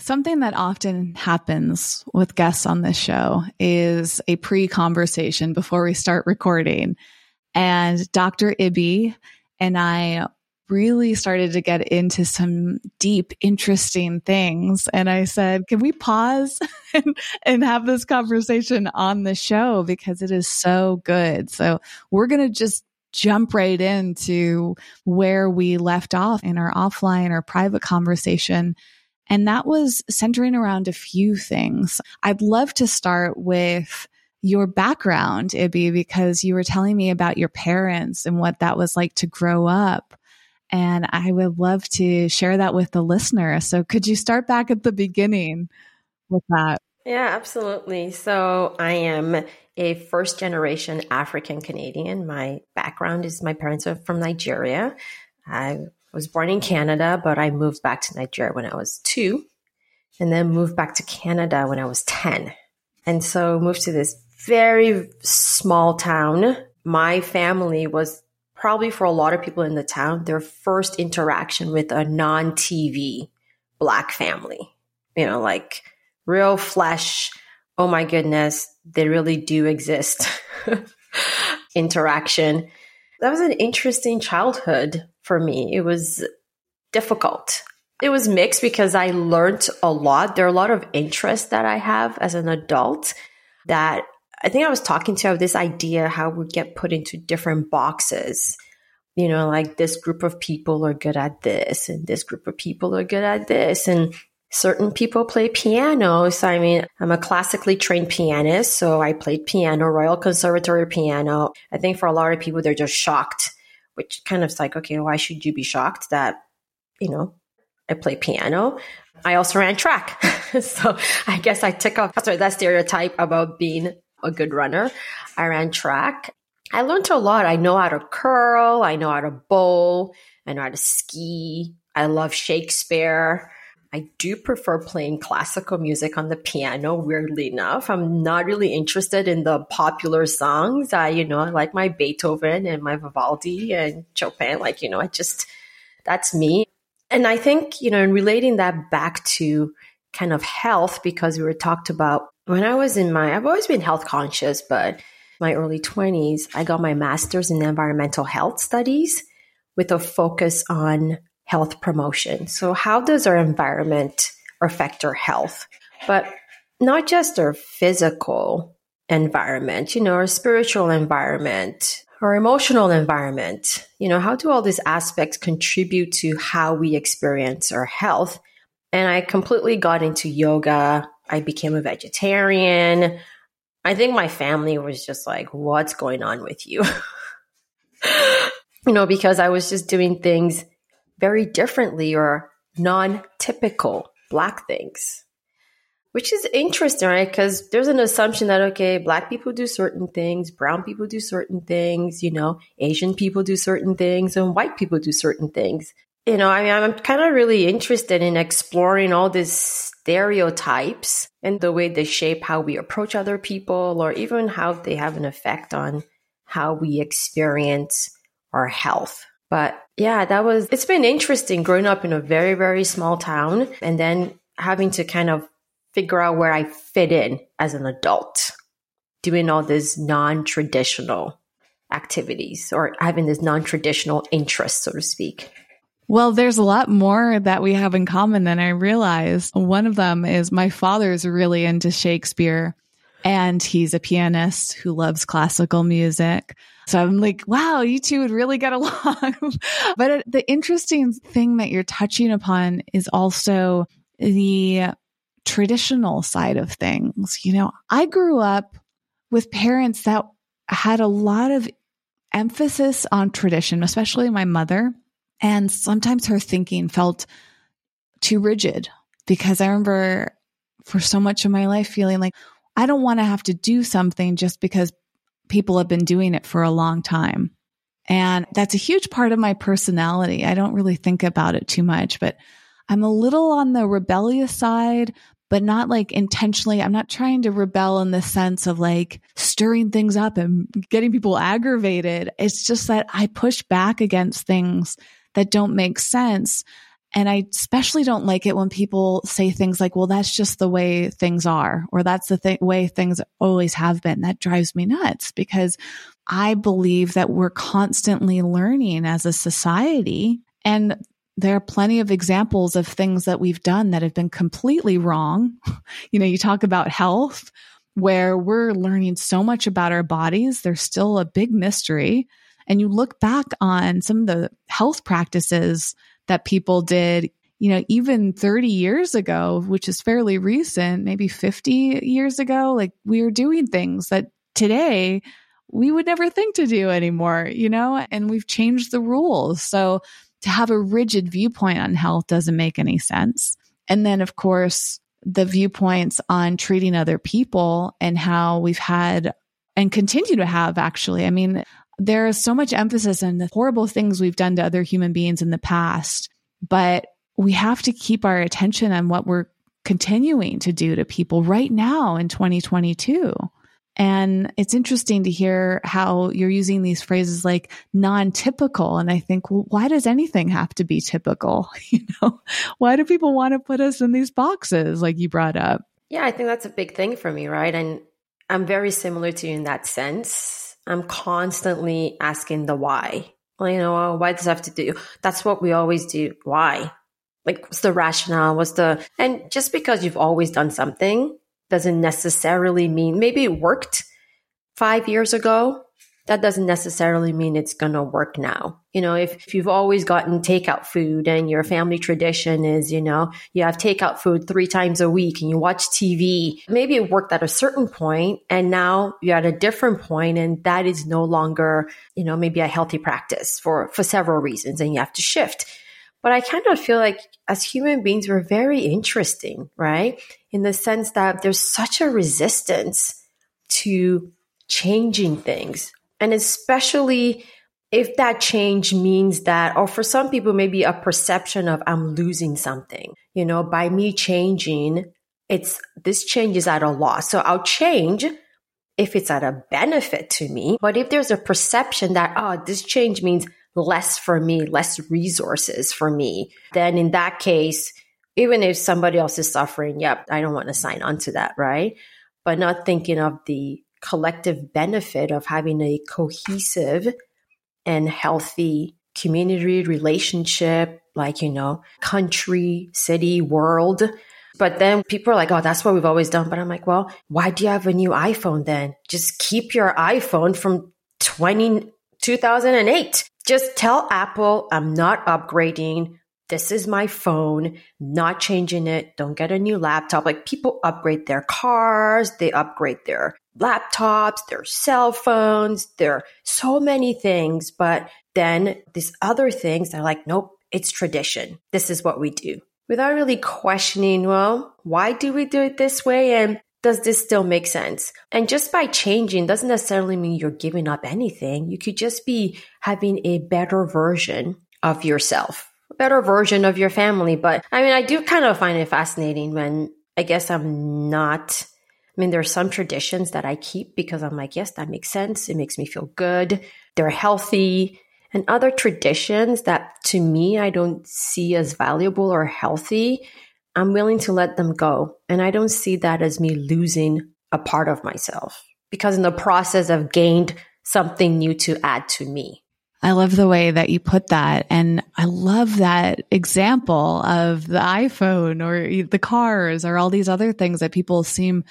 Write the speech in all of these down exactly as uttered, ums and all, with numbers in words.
Something that often happens with guests on this show is a pre-conversation before we start recording. And Doctor Ibi and I really started to get into some deep, interesting things. And I said, can we pause and, and have this conversation on the show? Because it is so good. So we're going to just jump right into where we left off in our offline or private conversation. And that was centering around a few things. I'd love to start with your background, Ibi, because you were telling me about your parents and what that was like to grow up. And I would love to share that with the listener. So could you start back at the beginning with that? Yeah, absolutely. So I am a first generation African Canadian. My background is my parents are from Nigeria. I I was born in Canada, but I moved back to Nigeria when I was two, and then moved back to Canada when I was ten. And so moved to this very small town. My family was probably, for a lot of people in the town, their first interaction with a non-T V Black family, you know, like real flesh. Oh my goodness, they really do exist. Interaction. That was an interesting childhood. For me, it was difficult. It was mixed because I learned a lot. There are a lot of interests that I have as an adult that I think I was talking to have this idea how we get put into different boxes. You know, like this group of people are good at this and this group of people are good at this. And certain people play piano. So, I mean, I'm a classically trained pianist. So I played piano, Royal Conservatory Piano. I think for a lot of people, they're just shocked, which kind of is like, okay, why should you be shocked that, you know, I play piano? I also ran track. So I guess I took off sorry, that stereotype about being a good runner. I ran track. I learned a lot. I know how to curl. I know how to bowl. I know how to ski. I love Shakespeare. I do prefer playing classical music on the piano, weirdly enough. I'm not really interested in the popular songs. I, you know, I like my Beethoven and my Vivaldi and Chopin. Like, you know, I just, that's me. And I think, you know, in relating that back to kind of health, because we were talked about when I was in my, I've always been health conscious, but my early twenties, I got my master's in environmental health studies with a focus on health promotion. So how does our environment affect our health? But not just our physical environment, you know, our spiritual environment, our emotional environment, you know, how do all these aspects contribute to how we experience our health? And I completely got into yoga. I became a vegetarian. I think my family was just like, what's going on with you? You know, because I was just doing things very differently or non-typical Black things, which is interesting, right? Because there's an assumption that, okay, Black people do certain things, brown people do certain things, you know, Asian people do certain things, and white people do certain things. You know, I mean, I'm kind of really interested in exploring all these stereotypes and the way they shape how we approach other people, or even how they have an effect on how we experience our health. But yeah, that was, it's been interesting growing up in a very, very small town and then having to kind of figure out where I fit in as an adult, doing all these non-traditional activities or having this non-traditional interest, so to speak. Well, there's a lot more that we have in common than I realized. One of them is my father's really into Shakespeare. And he's a pianist who loves classical music. So I'm like, wow, you two would really get along. But the interesting thing that you're touching upon is also the traditional side of things. You know, I grew up with parents that had a lot of emphasis on tradition, especially my mother. And sometimes her thinking felt too rigid, because I remember for so much of my life feeling like, I don't want to have to do something just because people have been doing it for a long time. And that's a huge part of my personality. I don't really think about it too much, but I'm a little on the rebellious side, but not like intentionally. I'm not trying to rebel in the sense of like stirring things up and getting people aggravated. It's just that I push back against things that don't make sense. And I especially don't like it when people say things like, well, that's just the way things are, or that's the th- way things always have been. That drives me nuts, because I believe that we're constantly learning as a society. And there are plenty of examples of things that we've done that have been completely wrong. You know, you talk about health, where we're learning so much about our bodies. There's still a big mystery. And you look back on some of the health practices that people did, you know, even thirty years ago, which is fairly recent, maybe fifty years ago, like we were doing things that today we would never think to do anymore, you know, and we've changed the rules. So to have a rigid viewpoint on health doesn't make any sense. And then, of course, the viewpoints on treating other people and how we've had and continue to have, actually. I mean, there is so much emphasis on the horrible things we've done to other human beings in the past, but we have to keep our attention on what we're continuing to do to people right now in twenty twenty-two. And it's interesting to hear how you're using these phrases like non-typical. And I think, well, why does anything have to be typical? You know, why do people want to put us in these boxes like you brought up? Yeah, I think that's a big thing for me, right? And I'm very similar to you in that sense. I'm constantly asking the why. Well, you know, oh, why does it have to do? That's what we always do. Why? Like, what's the rationale? What's the, and just because you've always done something doesn't necessarily mean, maybe it worked five years ago. That doesn't necessarily mean it's going to work now. You know, if, if you've always gotten takeout food and your family tradition is, you know, you have takeout food three times a week and you watch T V, maybe it worked at a certain point and now you're at a different point and that is no longer, you know, maybe a healthy practice for, for several reasons and you have to shift. But I kind of feel like as human beings, we're very interesting, right? In the sense that there's such a resistance to changing things. And especially if that change means that, or for some people, maybe a perception of I'm losing something, you know, by me changing, it's this change is at a loss. So I'll change if it's at a benefit to me. But if there's a perception that, oh, this change means less for me, less resources for me, then in that case, even if somebody else is suffering, yep, I don't want to sign on to that, right? But not thinking of the collective benefit of having a cohesive and healthy community, relationship, like, you know, country, city, world. But then people are like, oh, that's what we've always done. But I'm like, well, why do you have a new iPhone then? Just keep your iPhone from twenty, two thousand eight. Just tell Apple, I'm not upgrading. This is my phone, not changing it. Don't get a new laptop. Like people upgrade their cars, they upgrade their laptops, their cell phones, there are so many things. But then these other things, they're like, nope, it's tradition. This is what we do. Without really questioning, well, why do we do it this way? And does this still make sense? And just by changing doesn't necessarily mean you're giving up anything. You could just be having a better version of yourself, a better version of your family. But I mean, I do kind of find it fascinating when I guess I'm not... I mean, there are some traditions that I keep because I'm like, yes, that makes sense. It makes me feel good. They're healthy. And other traditions that to me, I don't see as valuable or healthy, I'm willing to let them go. And I don't see that as me losing a part of myself because in the process I've gained something new to add to me. I love the way that you put that. And I love that example of the iPhone or the cars or all these other things that people seem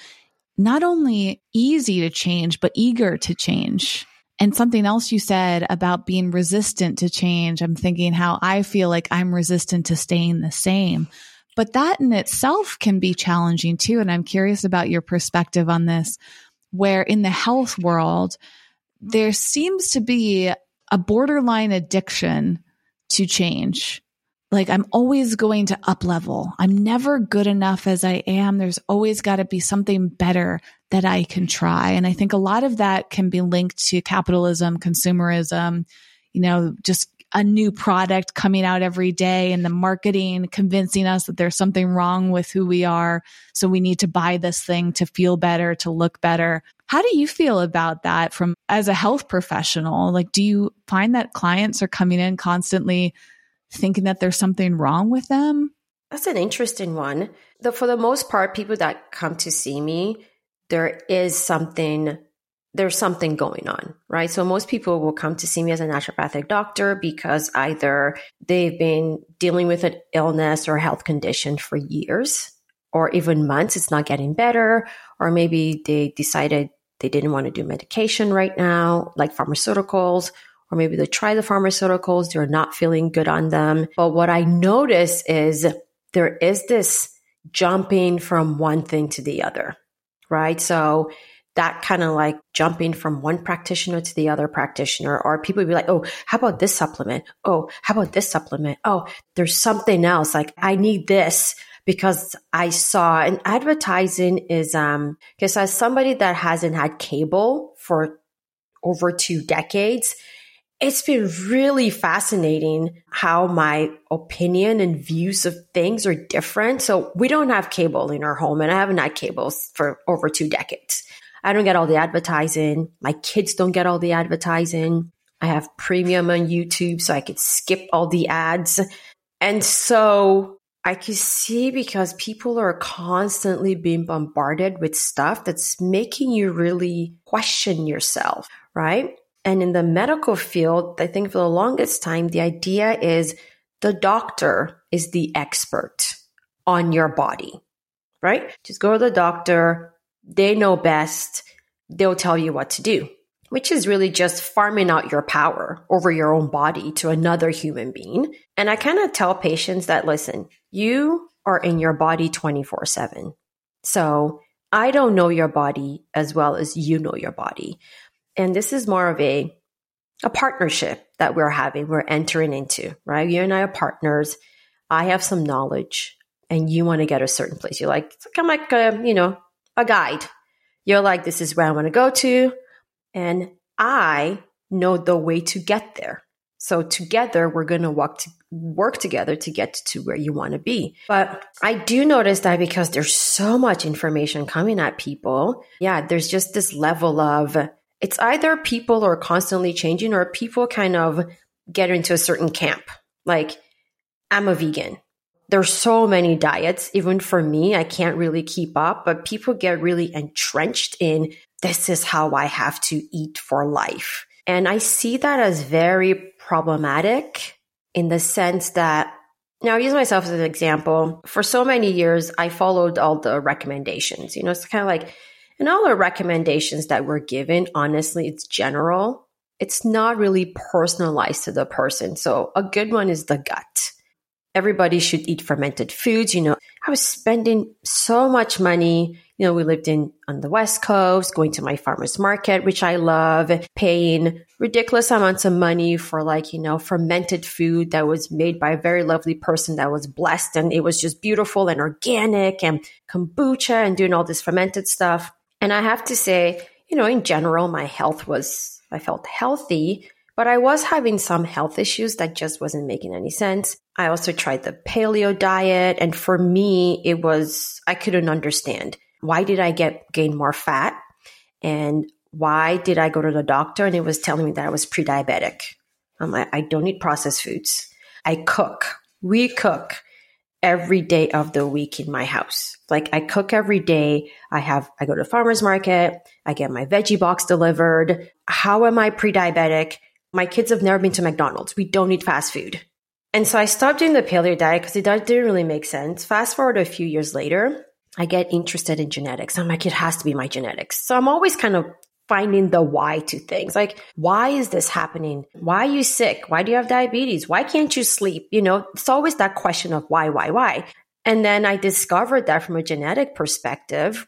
not only easy to change, but eager to change. And something else you said about being resistant to change, I'm thinking how I feel like I'm resistant to staying the same. But that in itself can be challenging too. And I'm curious about your perspective on this, where in the health world, there seems to be a borderline addiction to change. Like, I'm always going to up level. I'm never good enough as I am. There's always got to be something better that I can try. And I think a lot of that can be linked to capitalism, consumerism, you know, just a new product coming out every day and the marketing convincing us that there's something wrong with who we are. So we need to buy this thing to feel better, to look better. How do you feel about that from as a health professional? Like, do you find that clients are coming in constantly thinking that there's something wrong with them? That's an interesting one. The, for the most part, people that come to see me, there is something, there's something going on, right? So most people will come to see me as a naturopathic doctor because either they've been dealing with an illness or health condition for years or even months, it's not getting better, or maybe they decided they didn't want to do medication right now, like pharmaceuticals, or maybe they try the pharmaceuticals, they're not feeling good on them. But what I notice is there is this jumping from one thing to the other, right? So that kind of like jumping from one practitioner to the other practitioner, or people would be like, oh, how about this supplement? Oh, how about this supplement? Oh, there's something else. Like, I need this because I saw, and advertising is, um, because as somebody that hasn't had cable for over two decades, it's been really fascinating how my opinion and views of things are different. So we don't have cable in our home, and I haven't had cables for over two decades. I don't get all the advertising. My kids don't get all the advertising. I have premium on YouTube, so I could skip all the ads. And so I could see, because people are constantly being bombarded with stuff that's making you really question yourself, right? And in the medical field, I think for the longest time, the idea is the doctor is the expert on your body, right? Just go to the doctor. They know best. They'll tell you what to do, which is really just farming out your power over your own body to another human being. And I kind of tell patients that, listen, you are in your body twenty-four seven. So I don't know your body as well as you know your body. And this is more of a, a partnership that we're having, we're entering into, right? You and I are partners. I have some knowledge and you want to get a certain place. You're like, it's kind of like a, you know, a guide. You're like, this is where I want to go to. And I know the way to get there. So together, we're going to walk to work together to get to where you want to be. But I do notice that because there's so much information coming at people. Yeah, there's just this level of, it's either people are constantly changing or people kind of get into a certain camp. Like, I'm a vegan. There's so many diets. Even for me, I can't really keep up, but people get really entrenched in, this is how I have to eat for life. And I see that as very problematic in the sense that, now I'll use myself as an example. For so many years, I followed all the recommendations. You know, it's kind of like, and all the recommendations that we're given, honestly, it's general. It's not really personalized to the person. So a good one is the gut. Everybody should eat fermented foods. You know, I was spending so much money. You know, we lived in on the West Coast, going to my farmer's market, which I love, paying ridiculous amounts of money for, like, you know, fermented food that was made by a very lovely person that was blessed. And it was just beautiful and organic and kombucha and doing all this fermented stuff. And I have to say, you know, in general, my health was, I felt healthy, but I was having some health issues that just wasn't making any sense. I also tried the paleo diet. And for me, it was, I couldn't understand. Why did I get gain more fat? And why did I go to the doctor? And it was telling me that I was pre-diabetic. I'm like, I don't eat processed foods. I cook. We cook every day of the week in my house. Like, I cook every day. I have, I go to the farmer's market. I get my veggie box delivered. How am I pre-diabetic? My kids have never been to McDonald's. We don't eat fast food. And so I stopped doing the paleo diet because it didn't really make sense. Fast forward a few years later, I get interested in genetics. I'm like, it has to be my genetics. So I'm always kind of finding the why to things. Like, why is this happening? Why are you sick? Why do you have diabetes? Why can't you sleep? You know, it's always that question of why, why, why. And then I discovered that from a genetic perspective,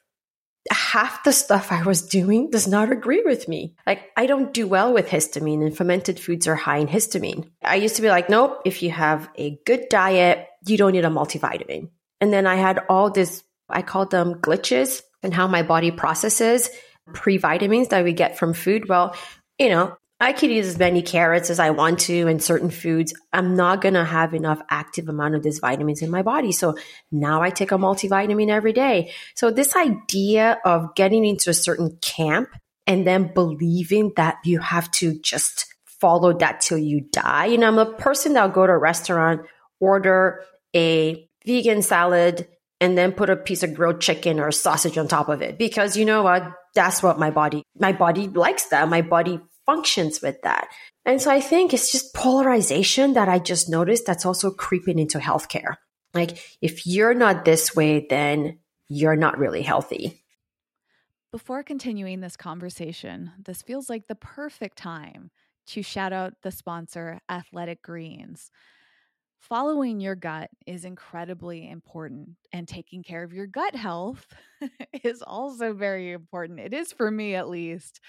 half the stuff I was doing does not agree with me. Like, I don't do well with histamine, and fermented foods are high in histamine. I used to be like, nope, if you have a good diet, you don't need a multivitamin. And then I had all this, I called them glitches, and how my body processes pre-vitamins that we get from food. Well, you know, I could eat as many carrots as I want to and certain foods. I'm not going to have enough active amount of these vitamins in my body. So now I take a multivitamin every day. So this idea of getting into a certain camp and then believing that you have to just follow that till you die. You know, I'm a person that'll go to a restaurant, order a vegan salad, and then put a piece of grilled chicken or sausage on top of it. Because you know what? That's what my body, my body likes that. My body functions with that. And so I think it's just polarization that I just noticed that's also creeping into healthcare. Like, if you're not this way, then you're not really healthy. Before continuing this conversation, this feels like the perfect time to shout out the sponsor, Athletic Greens. Following your gut is incredibly important, and taking care of your gut health is also very important. It is for me, at least.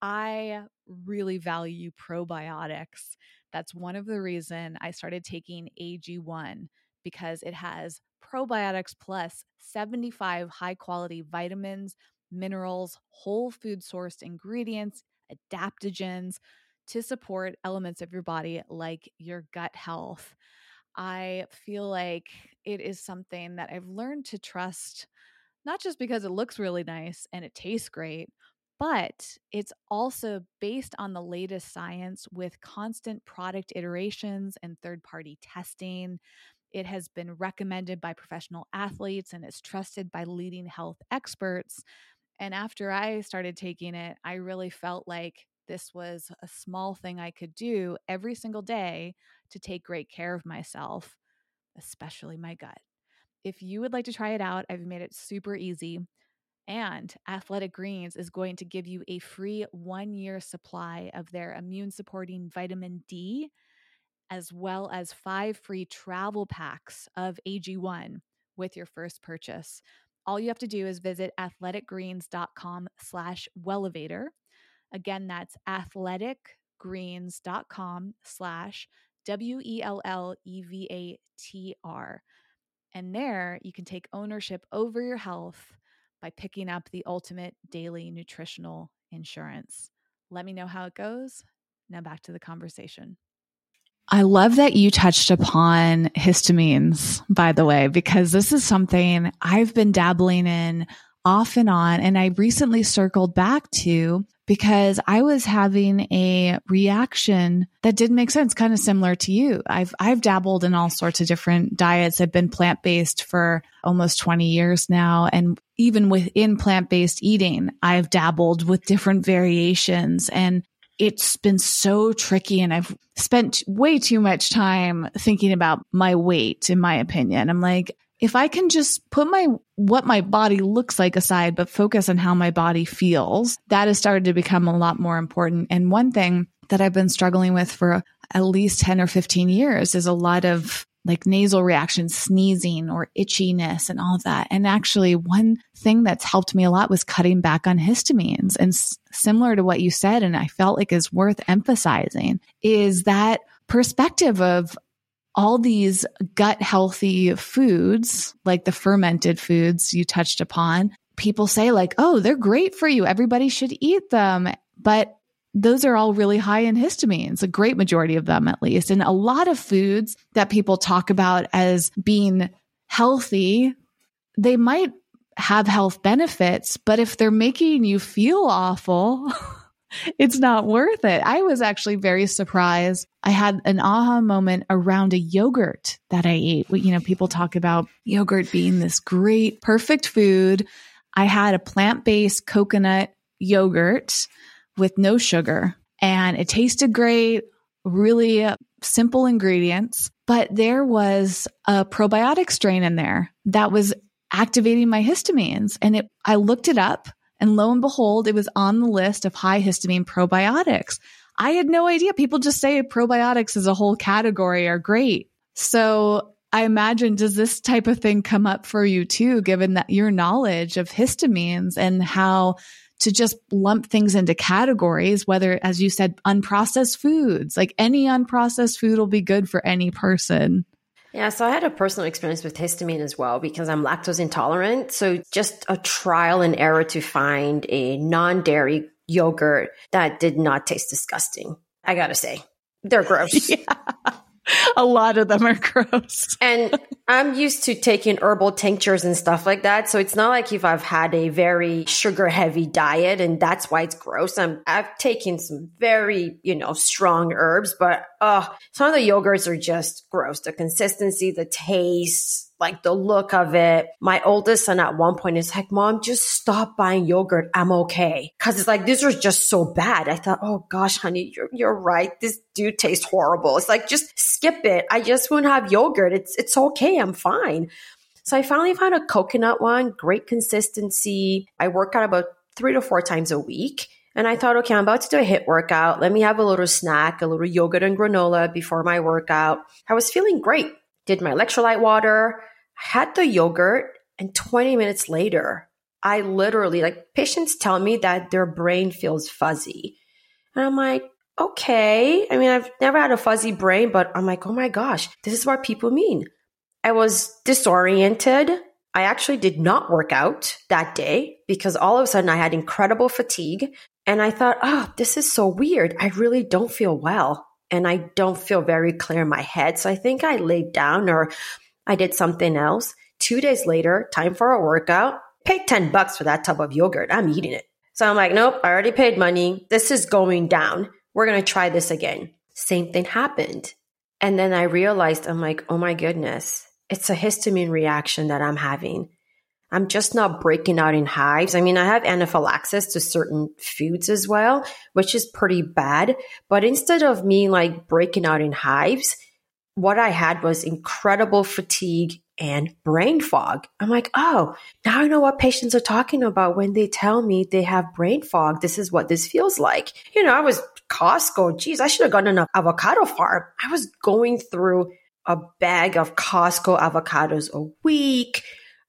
I really value probiotics. That's one of the reasons I started taking A G one, because it has probiotics plus seventy-five high-quality vitamins, minerals, whole food-sourced ingredients, adaptogens to support elements of your body like your gut health. I feel like it is something that I've learned to trust, not just because it looks really nice and it tastes great, but it's also based on the latest science with constant product iterations and third-party testing. It has been recommended by professional athletes and is trusted by leading health experts. And after I started taking it, I really felt like this was a small thing I could do every single day to take great care of myself, especially my gut. If you would like to try it out, I've made it super easy. And Athletic Greens is going to give you a free one-year supply of their immune-supporting vitamin D, as well as five free travel packs of A G one with your first purchase. All you have to do is visit athleticgreens.com slash wellevator. Again, that's athleticgreens.com slash W E L L E V A T R. And there you can take ownership over your health by picking up the ultimate daily nutritional insurance. Let me know how it goes. Now back to the conversation. I love that you touched upon histamines, by the way, because this is something I've been dabbling in off and on, and I recently circled back to because I was having a reaction that didn't make sense, kind of similar to you. I've I've dabbled in all sorts of different diets. I've been plant-based for almost twenty years now, and even within plant-based eating, I've dabbled with different variations, and it's been so tricky, and I've spent way too much time thinking about my weight, in my opinion. I'm like, if I can just put my what my body looks like aside, but focus on how my body feels, that has started to become a lot more important. And one thing that I've been struggling with for at least ten or fifteen years is a lot of like nasal reactions, sneezing or itchiness and all of that. And actually one thing that's helped me a lot was cutting back on histamines. And s- similar to what you said, and I felt like is worth emphasizing, is that perspective of all these gut healthy foods, like the fermented foods you touched upon. People say like, oh, they're great for you. Everybody should eat them. But those are all really high in histamines, a great majority of them at least. And a lot of foods that people talk about as being healthy, they might have health benefits, but if they're making you feel awful, it's not worth it. I was actually very surprised. I had an aha moment around a yogurt that I ate. You know, people talk about yogurt being this great, perfect food. I had a plant-based coconut yogurt with no sugar, and it tasted great, really simple ingredients. But there was a probiotic strain in there that was activating my histamines. And it, I looked it up. And lo and behold, it was on the list of high histamine probiotics. I had no idea. People just say probiotics as a whole category are great. So I imagine, does this type of thing come up for you too, given that your knowledge of histamines and how to just lump things into categories, whether, as you said, unprocessed foods, like any unprocessed food will be good for any person. Yeah. So I had a personal experience with histamine as well, because I'm lactose intolerant. So just a trial and error to find a non-dairy yogurt that did not taste disgusting. I got to say, they're gross. Yeah. A lot of them are gross. And I'm used to taking herbal tinctures and stuff like that. So it's not like if I've had a very sugar heavy diet and that's why it's gross. I'm, I've taken some very, you know, strong herbs, but uh, some of the yogurts are just gross. The consistency, the taste, like the look of it. My oldest son at one point is like, Mom, just stop buying yogurt. I'm okay. Cause it's like, these are just so bad. I thought, oh gosh, honey, you're, you're right. This do taste horrible. It's like, just skip it. I just won't have yogurt. It's, it's okay. I'm fine. So I finally found a coconut one, great consistency. I work out about three to four times a week. And I thought, okay, I'm about to do a HIIT workout. Let me have a little snack, a little yogurt and granola before my workout. I was feeling great. Did my electrolyte water, had the yogurt, and twenty minutes later, I literally, like, patients tell me that their brain feels fuzzy. And I'm like, okay. I mean, I've never had a fuzzy brain, but I'm like, oh my gosh, this is what people mean. I was disoriented. I actually did not work out that day because all of a sudden I had incredible fatigue. And I thought, oh, this is so weird. I really don't feel well. And I don't feel very clear in my head. So I think I laid down or I did something else. Two days later, time for a workout. Paid ten bucks for that tub of yogurt. I'm eating it. So I'm like, nope, I already paid money. This is going down. We're going to try this again. Same thing happened. And then I realized, I'm like, oh my goodness, it's a histamine reaction that I'm having. I'm just not breaking out in hives. I mean, I have anaphylaxis to certain foods as well, which is pretty bad. But instead of me like breaking out in hives, what I had was incredible fatigue and brain fog. I'm like, oh, now I know what patients are talking about when they tell me they have brain fog. This is what this feels like. You know, I was Costco. Geez, I should have gotten an avocado farm. I was going through a bag of Costco avocados a week.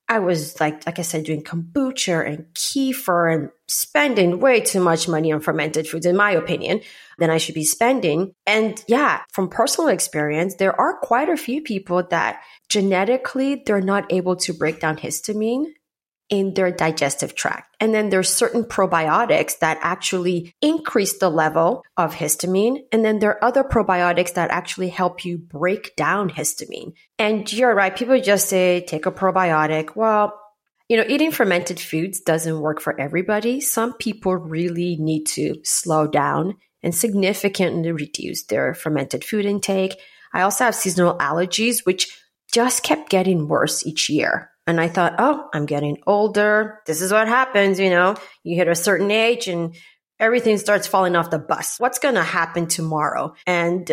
I was like, like I said, doing kombucha and kefir and spending way too much money on fermented foods, in my opinion, than I should be spending. And yeah, from personal experience, there are quite a few people that genetically, they're not able to break down histamine in their digestive tract. And then there's certain probiotics that actually increase the level of histamine. And then there are other probiotics that actually help you break down histamine. And you're right. People just say, take a probiotic. Well, you know, eating fermented foods doesn't work for everybody. Some people really need to slow down and significantly reduce their fermented food intake. I also have seasonal allergies, which just kept getting worse each year. And I thought, oh, I'm getting older. This is what happens, you know, you hit a certain age and everything starts falling off the bus. What's going to happen tomorrow? And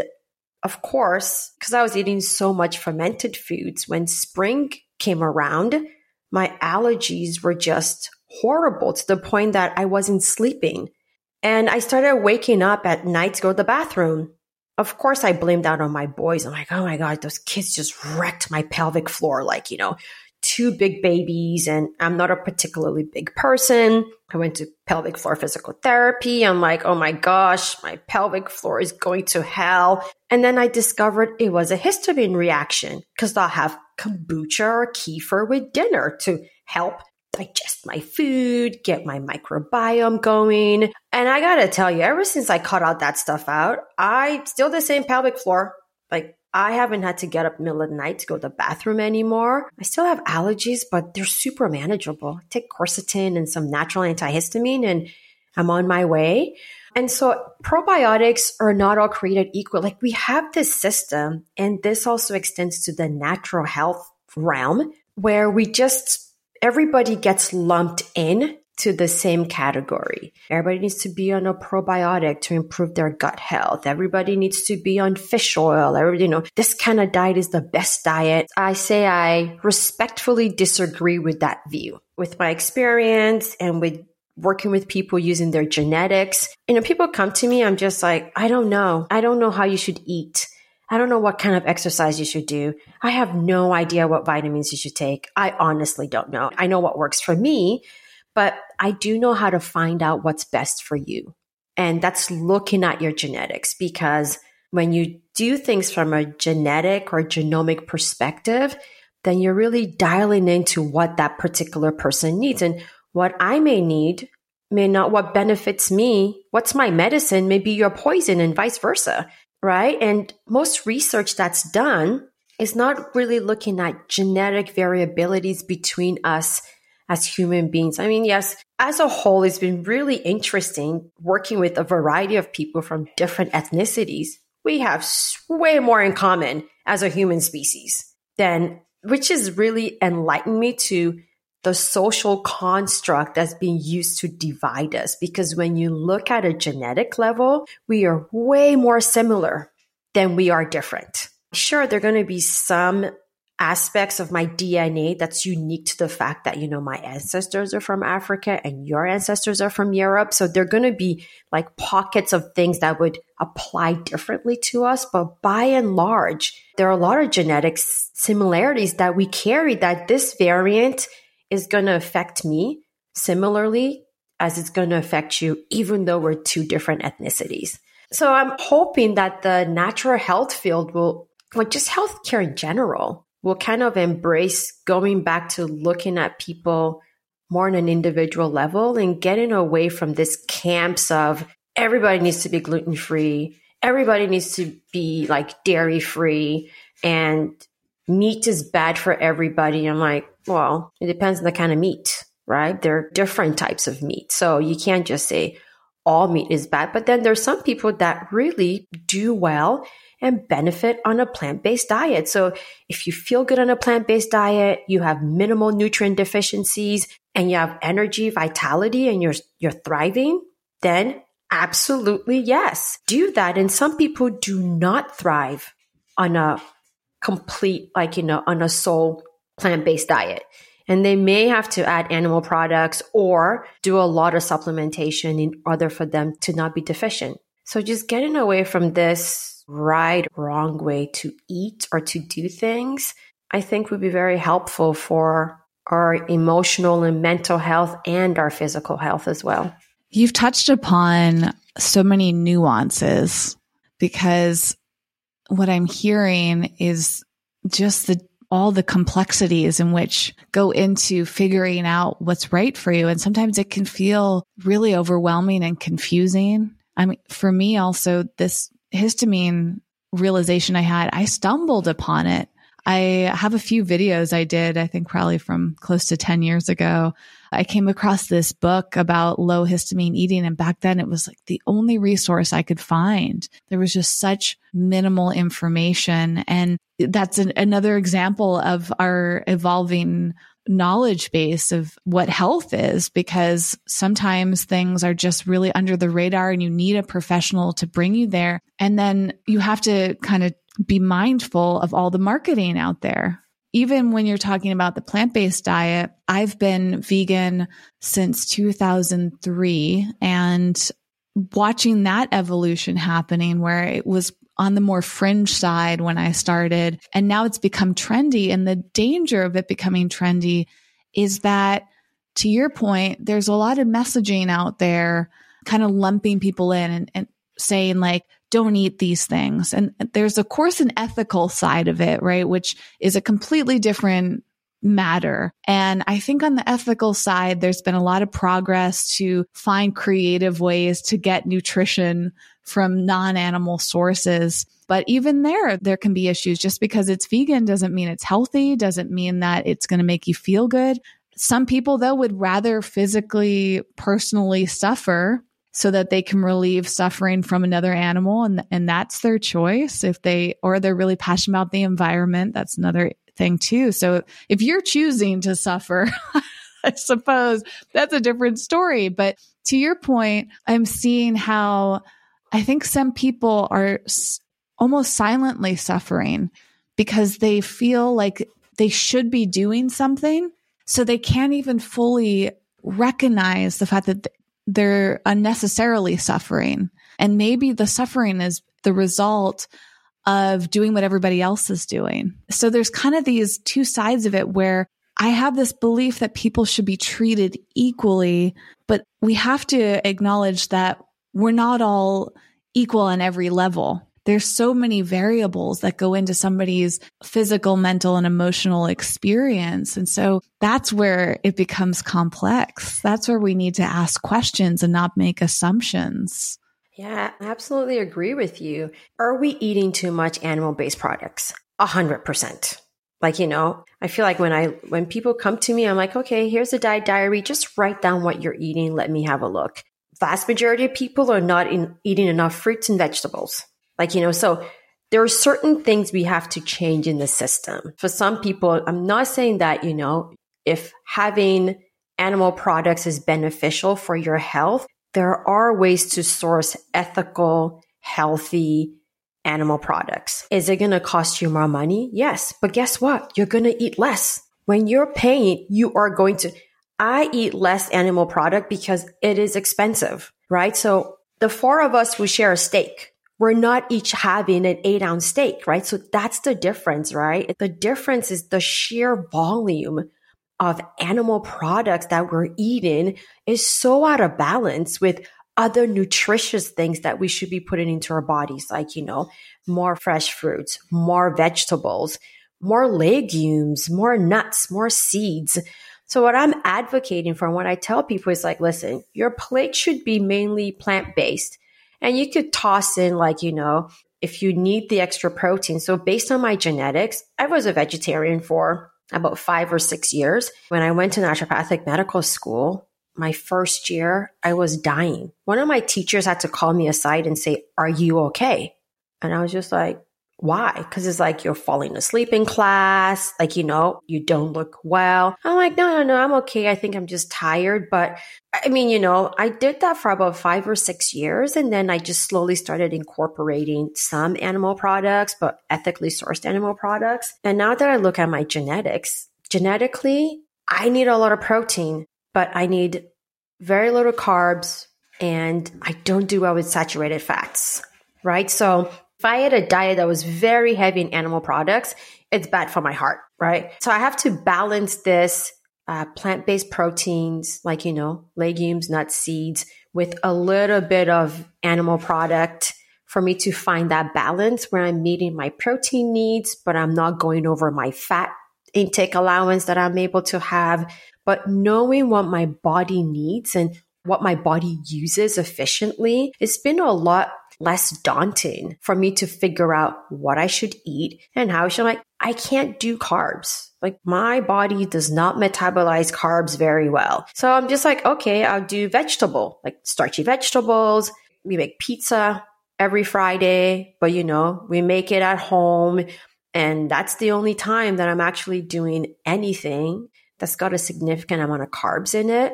of course, because I was eating so much fermented foods, when spring came around, my allergies were just horrible to the point that I wasn't sleeping. And I started waking up at night to go to the bathroom. Of course, I blamed out on my boys. I'm like, oh my God, those kids just wrecked my pelvic floor. Like, you know, two big babies, and I'm not a particularly big person. I went to pelvic floor physical therapy. I'm like, oh my gosh, my pelvic floor is going to hell. And then I discovered it was a histamine reaction because I'll have kombucha or kefir with dinner to help digest my food, get my microbiome going. And I got to tell you, ever since I cut out that stuff out, I still the same pelvic floor. Like, I haven't had to get up middle of the night to go to the bathroom anymore. I still have allergies, but they're super manageable. I take quercetin and some natural antihistamine and I'm on my way. And so probiotics are not all created equal. Like, we have this system, and this also extends to the natural health realm, where we just, everybody gets lumped in to the same category. Everybody needs to be on a probiotic to improve their gut health. Everybody needs to be on fish oil. Everybody, you know, this kind of diet is the best diet. I say I respectfully disagree with that view. With my experience and with working with people using their genetics, you know, people come to me, I'm just like, I don't know. I don't know how you should eat. I don't know what kind of exercise you should do. I have no idea what vitamins you should take. I honestly don't know. I know what works for me, but I do know how to find out what's best for you. And that's looking at your genetics, because when you do things from a genetic or genomic perspective, then you're really dialing into what that particular person needs. And what I may need may not what benefits me. What's my medicine may be your poison, and vice versa, right? And most research that's done is not really looking at genetic variabilities between us as human beings. I mean, yes, as a whole, it's been really interesting working with a variety of people from different ethnicities. We have way more in common as a human species than, which has really enlightened me to the social construct that's being used to divide us. Because when you look at a genetic level, we are way more similar than we are different. Sure, there are going to be some aspects of my D N A that's unique to the fact that, you know, my ancestors are from Africa and your ancestors are from Europe. So they're going to be like pockets of things that would apply differently to us. But by and large, there are a lot of genetic similarities that we carry, that this variant is going to affect me similarly as it's going to affect you, even though we're two different ethnicities. So I'm hoping that the natural health field will, like just healthcare in general, will kind of embrace going back to looking at people more on an individual level and getting away from this camps of everybody needs to be gluten-free, everybody needs to be like dairy-free, and meat is bad for everybody. I'm like, well, it depends on the kind of meat, right? There are different types of meat. So you can't just say all meat is bad. But then there's some people that really do well and benefit on a plant-based diet. So if you feel good on a plant-based diet, you have minimal nutrient deficiencies and you have energy, vitality, and you're you're thriving, then absolutely yes, do that. And some people do not thrive on a complete, like, you know, on a sole plant-based diet. And they may have to add animal products or do a lot of supplementation in order for them to not be deficient. So just getting away from this right, wrong way to eat or to do things, I think would be very helpful for our emotional and mental health and our physical health as well. You've touched upon so many nuances, because what I'm hearing is just the all the complexities in which go into figuring out what's right for you. And sometimes it can feel really overwhelming and confusing. I mean, for me also, this histamine realization I had, I stumbled upon it. I have a few videos I did, I think probably from close to ten years ago. I came across this book about low histamine eating. And back then it was like the only resource I could find. There was just such minimal information. And that's an, another example of our evolving knowledge base of what health is, because sometimes things are just really under the radar and you need a professional to bring you there. And then you have to kind of be mindful of all the marketing out there. Even when you're talking about the plant-based diet, I've been vegan since two thousand three, and watching that evolution happening where it was on the more fringe side when I started, and now it's become trendy. And the danger of it becoming trendy is that, to your point, there's a lot of messaging out there kind of lumping people in and, and saying like, don't eat these things. And there's, of course, an ethical side of it, right? Which is a completely different matter. And I think on the ethical side, there's been a lot of progress to find creative ways to get nutrition from non-animal sources. But even there, there can be issues. Just because it's vegan doesn't mean it's healthy, doesn't mean that it's going to make you feel good. Some people, though, would rather physically, personally suffer so that they can relieve suffering from another animal. And, and that's their choice. If they, or they're really passionate about the environment, that's another thing too. So if you're choosing to suffer, I suppose that's a different story. But to your point, I'm seeing how I think some people are almost silently suffering because they feel like they should be doing something. So they can't even fully recognize the fact that th- they're unnecessarily suffering. And maybe the suffering is the result of doing what everybody else is doing. So there's kind of these two sides of it where I have this belief that people should be treated equally, but we have to acknowledge that we're not all equal on every level. There's so many variables that go into somebody's physical, mental, and emotional experience. And so that's where it becomes complex. That's where we need to ask questions and not make assumptions. Yeah, I absolutely agree with you. Are we eating too much animal-based products? A hundred percent. Like, you know, I feel like when I when people come to me, I'm like, okay, here's a diet diary. Just write down what you're eating. Let me have a look. Vast majority of people are not in, eating enough fruits and vegetables. Like, you know, so there are certain things we have to change in the system. For some people, I'm not saying that, you know, if having animal products is beneficial for your health, there are ways to source ethical, healthy animal products. Is it going to cost you more money? Yes. But guess what? You're going to eat less. When you're paying, you are going to, I eat less animal product because it is expensive, right? So the four of us who share a steak, we're not each having an eight ounce steak, right? So that's the difference, right? The difference is the sheer volume of animal products that we're eating is so out of balance with other nutritious things that we should be putting into our bodies, like, you know, more fresh fruits, more vegetables, more legumes, more nuts, more seeds. So what I'm advocating for, what I tell people is like, listen, your plate should be mainly plant-based. And you could toss in, like, you know, if you need the extra protein. So based on my genetics, I was a vegetarian for about five or six years. When I went to naturopathic medical school, my first year, I was dying. One of my teachers had to call me aside and say, are you okay? And I was just like, why? Because it's like, you're falling asleep in class. Like, you know, you don't look well. I'm like, no, no, no, I'm okay. I think I'm just tired. But I mean, you know, I did that for about five or six years. And then I just slowly started incorporating some animal products, but ethically sourced animal products. And now that I look at my genetics, genetically, I need a lot of protein, but I need very little carbs and I don't do well with saturated fats, right? So if I had a diet that was very heavy in animal products, it's bad for my heart, right? So I have to balance this uh, plant-based proteins, like, you know, legumes, nuts, seeds, with a little bit of animal product for me to find that balance where I'm meeting my protein needs, but I'm not going over my fat intake allowance that I'm able to have. But knowing what my body needs and what my body uses efficiently, it's been a lot less daunting for me to figure out what I should eat and how should I. I can't do carbs. Like, my body does not metabolize carbs very well. So I'm just like, okay, I'll do vegetable, like starchy vegetables. We make pizza every Friday, but you know, we make it at home. And that's the only time that I'm actually doing anything that's got a significant amount of carbs in it.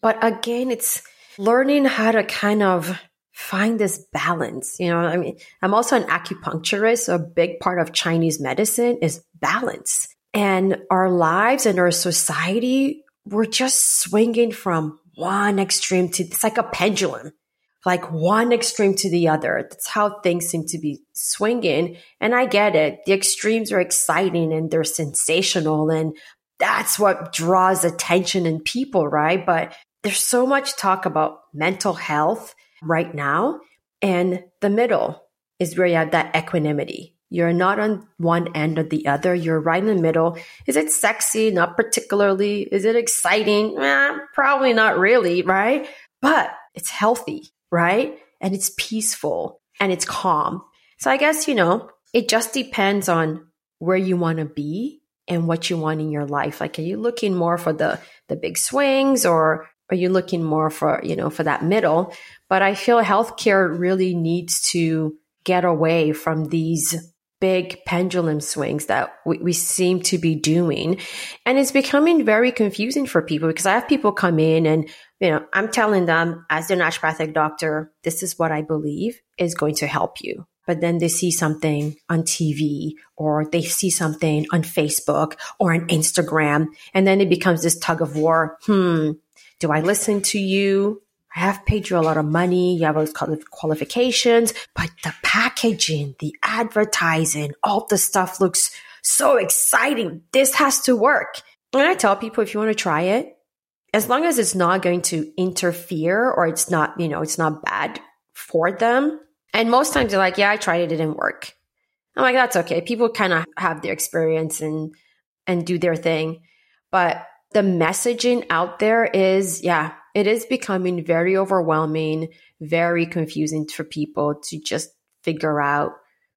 But again, it's learning how to kind of find this balance. You know, I mean, I'm also an acupuncturist. So a big part of Chinese medicine is balance. And our lives and our society, we're just swinging from one extreme to, it's like a pendulum, like one extreme to the other. That's how things seem to be swinging. And I get it. The extremes are exciting and they're sensational. And that's what draws attention in people, right? But there's so much talk about mental health right now. And the middle is where you have that equanimity. You're not on one end or the other. You're right in the middle. Is it sexy? Not particularly. Is it exciting? Eh, probably not really, right? But it's healthy, right? And it's peaceful and it's calm. So I guess, you know, it just depends on where you want to be and what you want in your life. Like, are you looking more for the, the big swings, or are you looking more for, you know, for that middle? But I feel healthcare really needs to get away from these big pendulum swings that we, we seem to be doing. And it's becoming very confusing for people, because I have people come in and, you know, I'm telling them as their naturopathic doctor, this is what I believe is going to help you. But then they see something on T V, or they see something on Facebook or on Instagram. And then it becomes this tug of war. Hmm. Do I listen to you? I have paid you a lot of money. You have all those qualifications, but the packaging, the advertising, all the stuff looks so exciting. This has to work. And I tell people, if you want to try it, as long as it's not going to interfere or it's not, you know, it's not bad for them. And most times they're like, yeah, I tried it. It didn't work. I'm like, that's okay. People kind of have their experience and, and do their thing. But the messaging out there is, yeah, it is becoming very overwhelming, very confusing for people to just figure out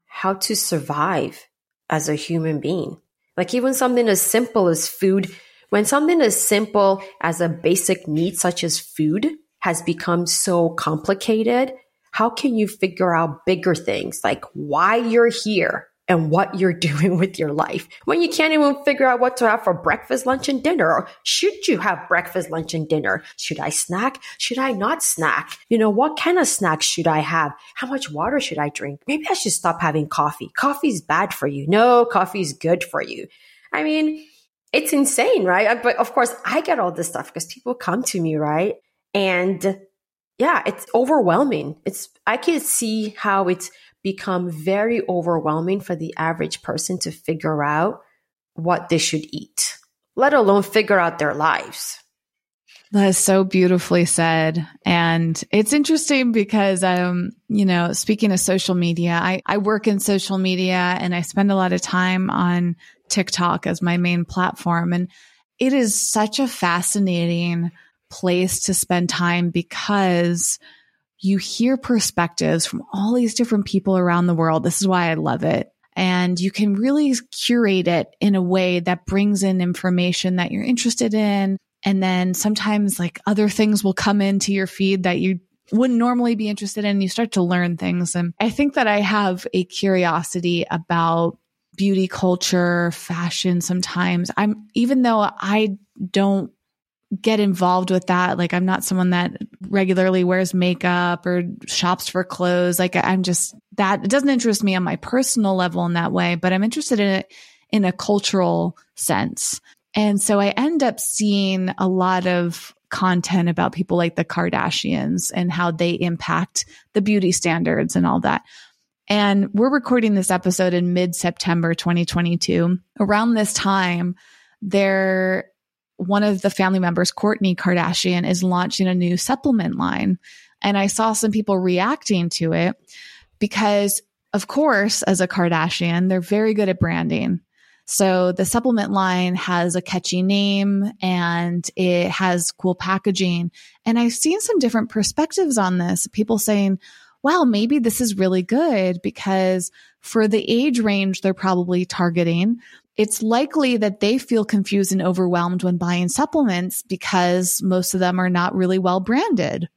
how to survive as a human being. Like even something as simple as food, when something as simple as a basic need such as food has become so complicated, how can you figure out bigger things like why you're here and what you're doing with your life when you can't even figure out what to have for breakfast, lunch, and dinner? Or should you have breakfast, lunch, and dinner? Should I snack? Should I not snack? You know, what kind of snacks should I have? How much water should I drink? Maybe I should stop having coffee. Coffee's bad for you. No, coffee's good for you. I mean, it's insane, right? But of course, I get all this stuff because people come to me, right? And yeah, it's overwhelming. It's I can see how it's become very overwhelming for the average person to figure out what they should eat, let alone figure out their lives. That is so beautifully said. And it's interesting because, um, you know, speaking of social media, I, I work in social media and I spend a lot of time on TikTok as my main platform. And it is such a fascinating place to spend time because you hear perspectives from all these different people around the world. This is why I love it. And you can really curate it in a way that brings in information that you're interested in. And then sometimes like other things will come into your feed that you wouldn't normally be interested in. You start to learn things. And I think that I have a curiosity about beauty culture, fashion sometimes. I'm, even though I don't get involved with that. Like I'm not someone that regularly wears makeup or shops for clothes. Like I'm just that it doesn't interest me on my personal level in that way, but I'm interested in it in a cultural sense. And so I end up seeing a lot of content about people like the Kardashians and how they impact the beauty standards and all that. And we're recording this episode in mid-September, twenty twenty-two. Around this time, there one of the family members, Kourtney Kardashian, is launching a new supplement line. And I saw some people reacting to it because, of course, as a Kardashian, they're very good at branding. So the supplement line has a catchy name and it has cool packaging. And I've seen some different perspectives on this. People saying, well, maybe this is really good because for the age range they're probably targeting, it's likely that they feel confused and overwhelmed when buying supplements because most of them are not really well branded.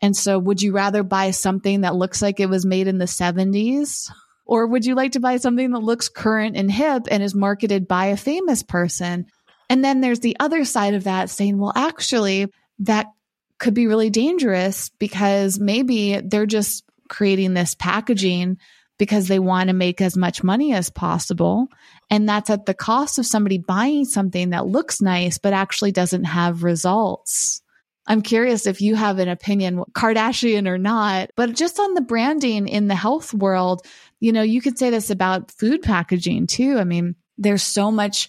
And so would you rather buy something that looks like it was made in the seventies? Or would you like to buy something that looks current and hip and is marketed by a famous person? And then there's the other side of that saying, well, actually, that could be really dangerous because maybe they're just creating this packaging because they want to make as much money as possible. And that's at the cost of somebody buying something that looks nice, but actually doesn't have results. I'm curious if you have an opinion, Kardashian or not, but just on the branding in the health world, you know, you could say this about food packaging too. I mean, there's so much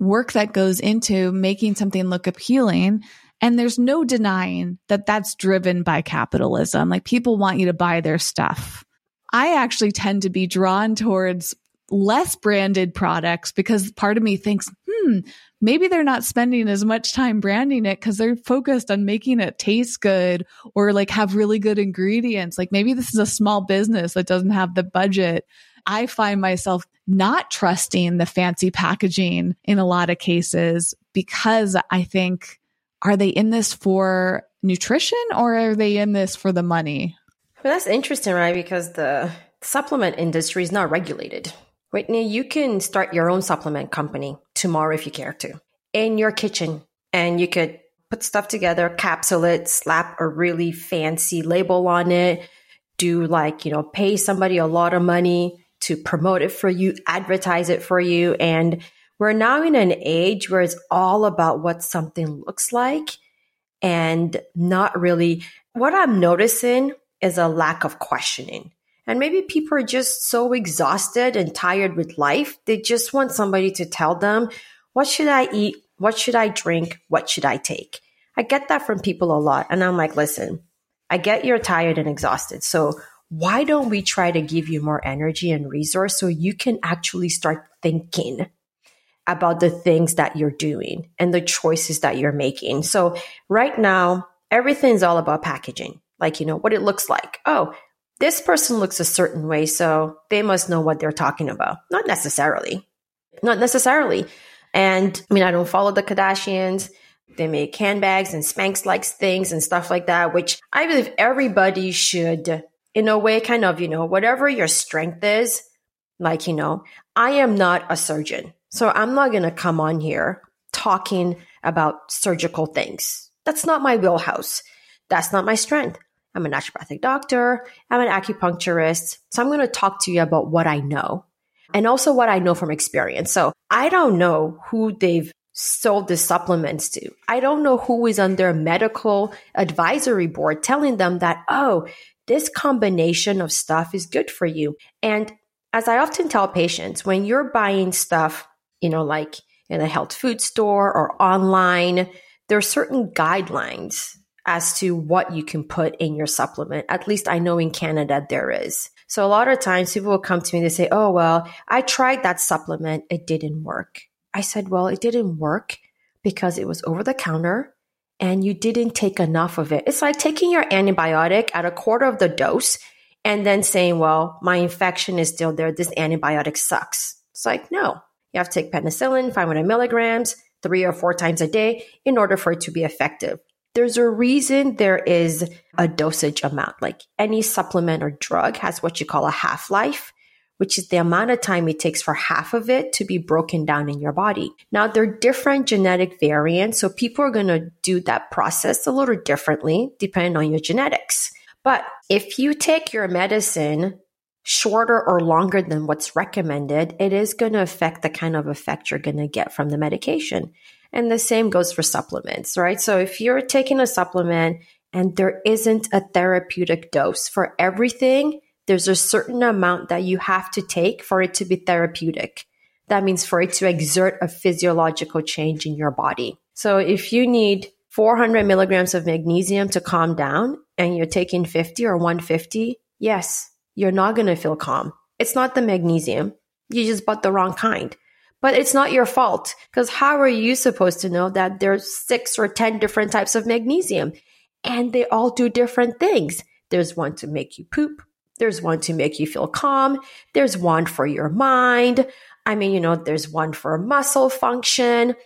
work that goes into making something look appealing. And there's no denying that that's driven by capitalism. Like people want you to buy their stuff. I actually tend to be drawn towards less branded products because part of me thinks, hmm, maybe they're not spending as much time branding it because they're focused on making it taste good or like have really good ingredients. Like maybe this is a small business that doesn't have the budget. I find myself not trusting the fancy packaging in a lot of cases because I think, are they in this for nutrition or are they in this for the money? Well, that's interesting, right? Because the supplement industry is not regulated. Whitney, you can start your own supplement company tomorrow if you care to, in your kitchen. And you could put stuff together, capsule it, slap a really fancy label on it, do like, you know, pay somebody a lot of money to promote it for you, advertise it for you. And we're now in an age where it's all about what something looks like and not really. What I'm noticing is a lack of questioning. And maybe people are just so exhausted and tired with life. They just want somebody to tell them, what should I eat? What should I drink? What should I take? I get that from people a lot. And I'm like, listen, I get you're tired and exhausted. So why don't we try to give you more energy and resource so you can actually start thinking about the things that you're doing and the choices that you're making. So right now, everything's all about packaging, like, you know, what it looks like. Oh, this person looks a certain way, so they must know what they're talking about. Not necessarily. Not necessarily. And I mean, I don't follow the Kardashians. They make handbags and Spanx-like things and stuff like that, which I believe everybody should, in a way, kind of, you know, whatever your strength is, like, you know, I am not a surgeon. So I'm not going to come on here talking about surgical things. That's not my wheelhouse. That's not my strength. I'm a naturopathic doctor. I'm an acupuncturist. So I'm going to talk to you about what I know and also what I know from experience. So I don't know who they've sold the supplements to. I don't know who is on their medical advisory board telling them that, oh, this combination of stuff is good for you. And as I often tell patients, when you're buying stuff, you know, like in a health food store or online, there are certain guidelines as to what you can put in your supplement. At least I know in Canada there is. So a lot of times people will come to me, they say, oh, well, I tried that supplement. It didn't work. I said, well, it didn't work because it was over the counter and you didn't take enough of it. It's like taking your antibiotic at a quarter of the dose and then saying, well, my infection is still there. This antibiotic sucks. It's like, no, you have to take penicillin, five hundred milligrams, three or four times a day in order for it to be effective. There's a reason there is a dosage amount. Like any supplement or drug has what you call a half-life, which is the amount of time it takes for half of it to be broken down in your body. Now, there are different genetic variants, so people are going to do that process a little differently depending on your genetics. But if you take your medicine shorter or longer than what's recommended, it is going to affect the kind of effect you're going to get from the medication. And the same goes for supplements, right? So if you're taking a supplement and there isn't a therapeutic dose for everything, there's a certain amount that you have to take for it to be therapeutic. That means for it to exert a physiological change in your body. So if you need four hundred milligrams of magnesium to calm down and you're taking fifty or one hundred fifty, yes, you're not going to feel calm. It's not the magnesium. You just bought the wrong kind. But it's not your fault, because how are you supposed to know that there's six or ten different types of magnesium and they all do different things? There's one to make you poop. There's one to make you feel calm. There's one for your mind. I mean, you know, there's one for muscle function.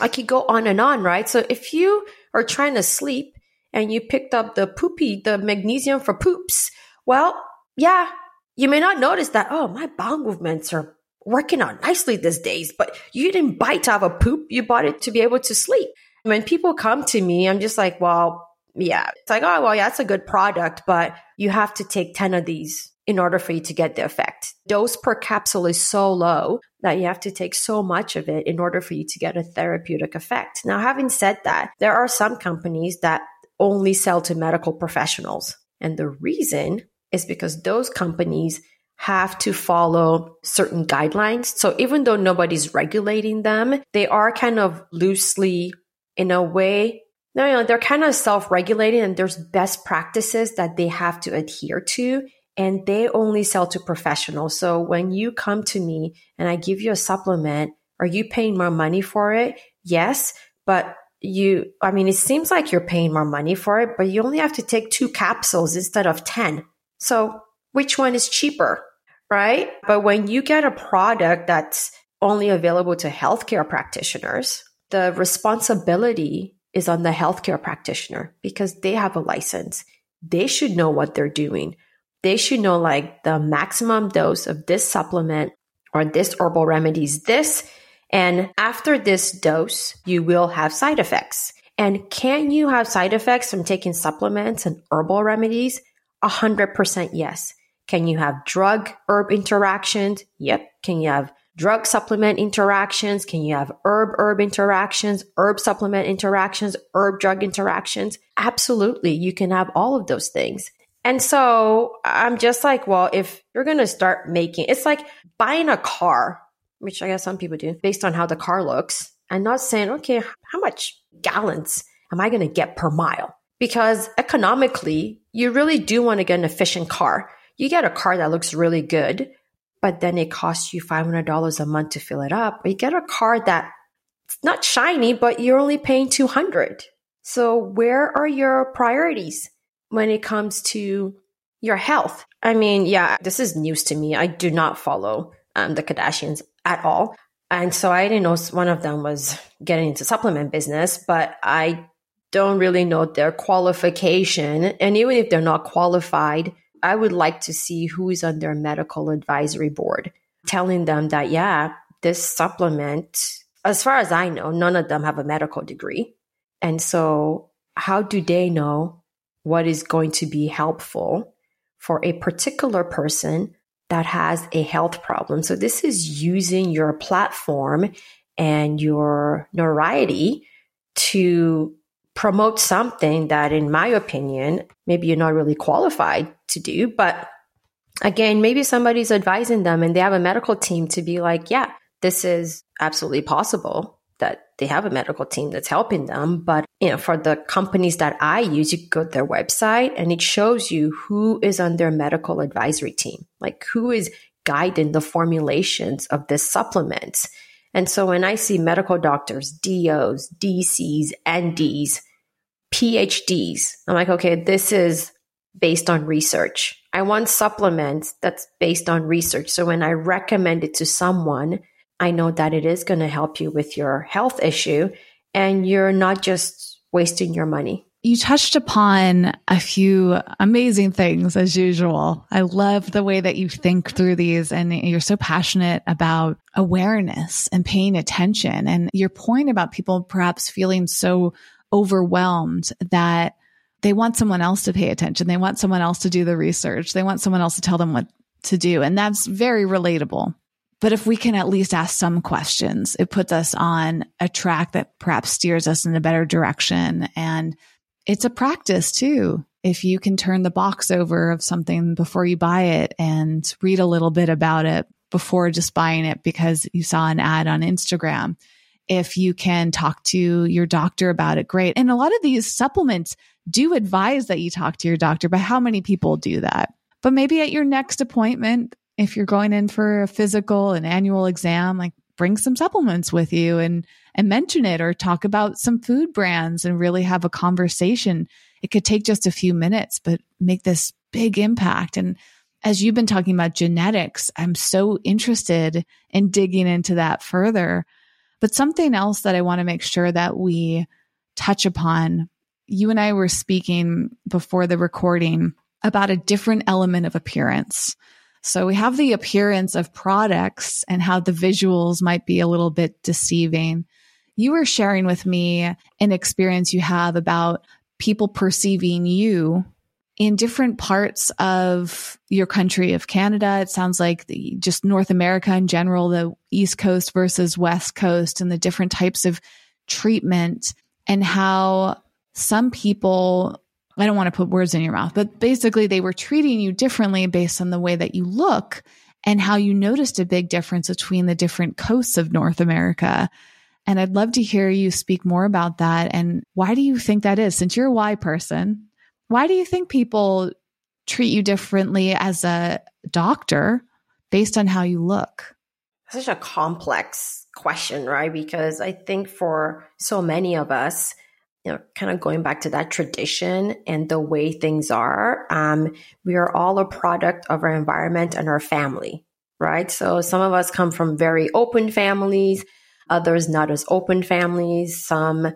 I could go on and on, right? So if you are trying to sleep and you picked up the poopy, the magnesium for poops, well, yeah, you may not notice that, oh, my bowel movements are working out nicely these days, but you didn't bite out of a poop. You bought it to be able to sleep. When people come to me, I'm just like, well, yeah. It's like, oh, well, yeah, that's a good product, but you have to take ten of these in order for you to get the effect. Dose per capsule is so low that you have to take so much of it in order for you to get a therapeutic effect. Now, having said that, there are some companies that only sell to medical professionals. And the reason is because those companies have to follow certain guidelines. So even though nobody's regulating them, they are kind of loosely, in a way, No, you know, they're kind of self-regulating, and there's best practices that they have to adhere to, and they only sell to professionals. So when you come to me and I give you a supplement, are you paying more money for it? Yes, but you, I mean, it seems like you're paying more money for it, but you only have to take two capsules instead of ten. So which one is cheaper, right? But when you get a product that's only available to healthcare practitioners, the responsibility is on the healthcare practitioner, because they have a license. They should know what they're doing. They should know, like, the maximum dose of this supplement or this herbal remedy is this. And after this dose, you will have side effects. And can you have side effects from taking supplements and herbal remedies? one hundred percent yes. Can you have drug-herb interactions? Yep. Can you have drug supplement interactions? Can you have herb-herb interactions, herb supplement interactions, herb-drug interactions? Absolutely. You can have all of those things. And so I'm just like, well, if you're going to start making, it's like buying a car, which I guess some people do based on how the car looks, and not saying, okay, how much gallons am I going to get per mile? Because economically, you really do want to get an efficient car. You get a car that looks really good, but then it costs you five hundred dollars a month to fill it up. Or you get a car that's not shiny, but you're only paying two hundred dollars. So where are your priorities when it comes to your health? I mean, yeah, this is news to me. I do not follow um, the Kardashians at all. And so I didn't know one of them was getting into supplement business, but I don't really know their qualification. And even if they're not qualified, I would like to see who is on their medical advisory board telling them that, yeah, this supplement, as far as I know, none of them have a medical degree. And so how do they know what is going to be helpful for a particular person that has a health problem? So this is using your platform and your notoriety to promote something that, in my opinion, maybe you're not really qualified to do. But again, maybe somebody's advising them and they have a medical team to be like, yeah, this is absolutely possible that they have a medical team that's helping them. But you know, for the companies that I use, you go to their website and it shows you who is on their medical advisory team, like who is guiding the formulations of this supplement. And so when I see medical doctors, D Os, D Cs, N Ds, P H Ds, I'm like, okay, this is based on research. I want supplements that's based on research. So when I recommend it to someone, I know that it is going to help you with your health issue and you're not just wasting your money. You touched upon a few amazing things as usual. I love the way that you think through these and you're so passionate about awareness and paying attention, and your point about people perhaps feeling so overwhelmed that they want someone else to pay attention. They want someone else to do the research. They want someone else to tell them what to do. And that's very relatable. But if we can at least ask some questions, it puts us on a track that perhaps steers us in a better direction. And it's a practice too. If you can turn the box over of something before you buy it and read a little bit about it before just buying it because you saw an ad on Instagram. If you can talk to your doctor about it, great. And a lot of these supplements do advise that you talk to your doctor, but how many people do that? But maybe at your next appointment, if you're going in for a physical, an annual exam, like bring some supplements with you and and mention it, or talk about some food brands and really have a conversation. It could take just a few minutes, but make this big impact. And as you've been talking about genetics, I'm so interested in digging into that further. But something else that I want to make sure that we touch upon, you and I were speaking before the recording about a different element of appearance. So we have the appearance of products and how the visuals might be a little bit deceiving. You were sharing with me an experience you have about people perceiving you in different parts of your country of Canada. It sounds like the, just North America in general, the East Coast versus West Coast and the different types of treatment, and how some people, I don't want to put words in your mouth, but basically they were treating you differently based on the way that you look and how you noticed a big difference between the different coasts of North America. And I'd love to hear you speak more about that. And why do you think that is? Since you're a why person, why do you think people treat you differently as a doctor based on how you look? Such a complex question, right? Because I think for so many of us, you know, kind of going back to that tradition and the way things are, um, we are all a product of our environment and our family, right? So some of us come from very open families, others not as open families. Some,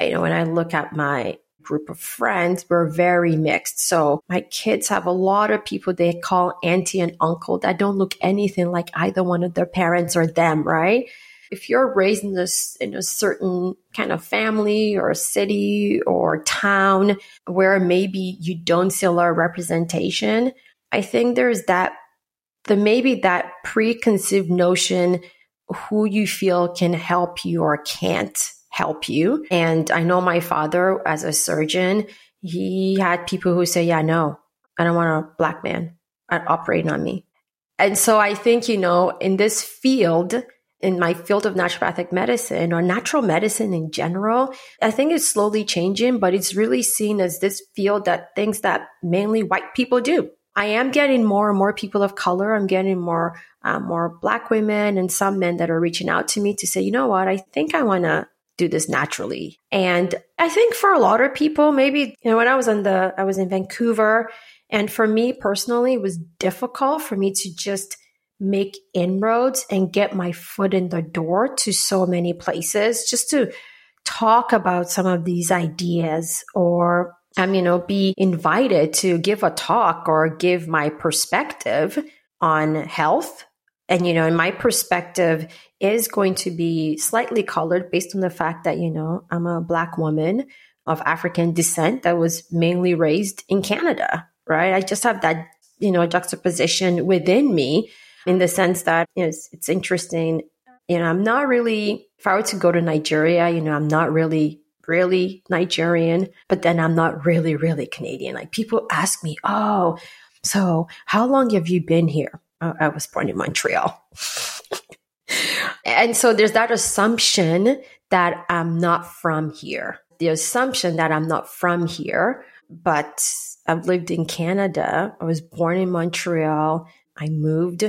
you know, when I look at my group of friends, we're very mixed. So my kids have a lot of people they call auntie and uncle that don't look anything like either one of their parents or them, right? If you're raised in, this, in a certain kind of family or city or town where maybe you don't see a lot of representation, I think there's that then maybe that preconceived notion who you feel can help you or can't help you. And I know my father, as a surgeon, he had people who say, yeah, no, I don't want a black man operating on me. And so I think, you know, in this field, in my field of naturopathic medicine or natural medicine in general, I think it's slowly changing, but it's really seen as this field that thinks that mainly white people do. I am getting more and more people of color. I'm getting more, uh, more black women and some men that are reaching out to me to say, you know what, I think I want to do this naturally. And I think for a lot of people, maybe, you know, when I was on the, I was in Vancouver, and for me personally, it was difficult for me to just make inroads and get my foot in the door to so many places just to talk about some of these ideas, or um, you know, be invited to give a talk or give my perspective on health. And, you know, and my perspective is going to be slightly colored based on the fact that, you know, I'm a Black woman of African descent that was mainly raised in Canada, right? I just have that, you know, juxtaposition within me, in the sense that, you know, it's, it's interesting. You know, I'm not really, if I were to go to Nigeria, you know, I'm not really, really Nigerian, but then I'm not really, really Canadian. Like, people ask me, oh, so how long have you been here? Oh, I was born in Montreal. And so there's that assumption that I'm not from here. The assumption that I'm not from here, but I've lived in Canada. I was born in Montreal. I moved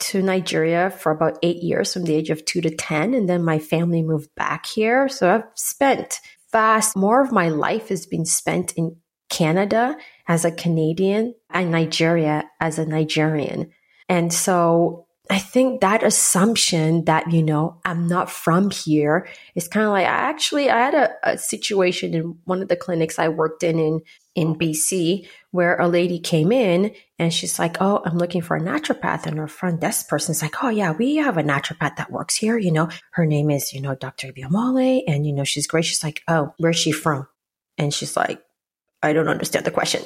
to Nigeria for about eight years from the age of two to ten. And then my family moved back here. So I've spent vast, more of my life has been spent in Canada as a Canadian and Nigeria as a Nigerian. And so I think that assumption that, you know, I'm not from here is kind of like, I actually, I had a, a situation in one of the clinics I worked in, in, in B C, where a lady came in and she's like, oh, I'm looking for a naturopath. And her front desk person's like, oh yeah, we have a naturopath that works here. You know, her name is, you know, Doctor Ibiomole. And, you know, she's great. She's like, oh, where's she from? And she's like, I don't understand the question.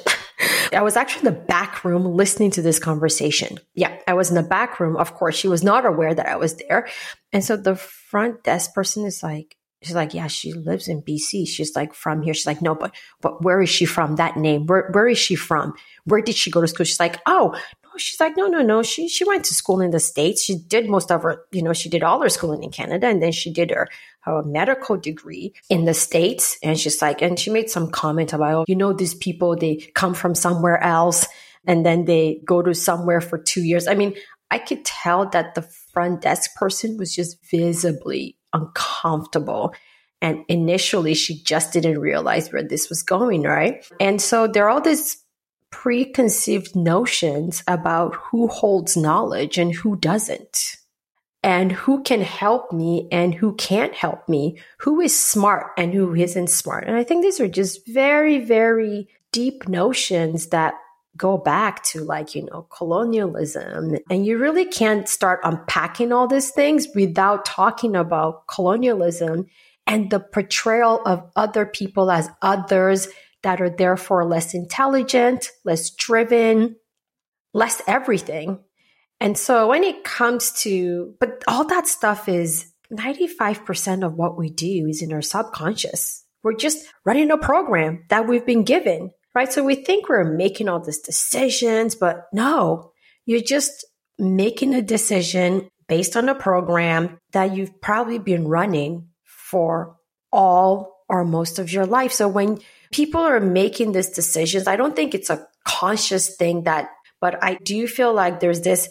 I was actually in the back room listening to this conversation. Yeah, I was in the back room. Of course, she was not aware that I was there. And so the front desk person is like, she's like, yeah, she lives in B C. She's like, from here. She's like, no, but but where is she from? That name, where where is she from? Where did she go to school? She's like, oh, no. She's like, no, no, no. She she went to school in the States. She did most of her, you know, she did all her schooling in Canada, and then she did her, her medical degree in the States. And she's like, and she made some comment about, oh, you know, these people, they come from somewhere else, and then they go to somewhere for two years. I mean, I could tell that the front desk person was just visibly uncomfortable. And initially, she just didn't realize where this was going, right? And so there are all these preconceived notions about who holds knowledge and who doesn't, and who can help me and who can't help me, who is smart and who isn't smart. And I think these are just very, very deep notions that go back to, like, you know, colonialism. And you really can't start unpacking all these things without talking about colonialism and the portrayal of other people as others that are therefore less intelligent, less driven, less everything. And so when it comes to, but all that stuff is ninety-five percent of what we do is in our subconscious. We're just running a program that we've been given. Right? So we think we're making all these decisions, but no, you're just making a decision based on a program that you've probably been running for all or most of your life. So when people are making these decisions, I don't think it's a conscious thing that, but I do feel like there's this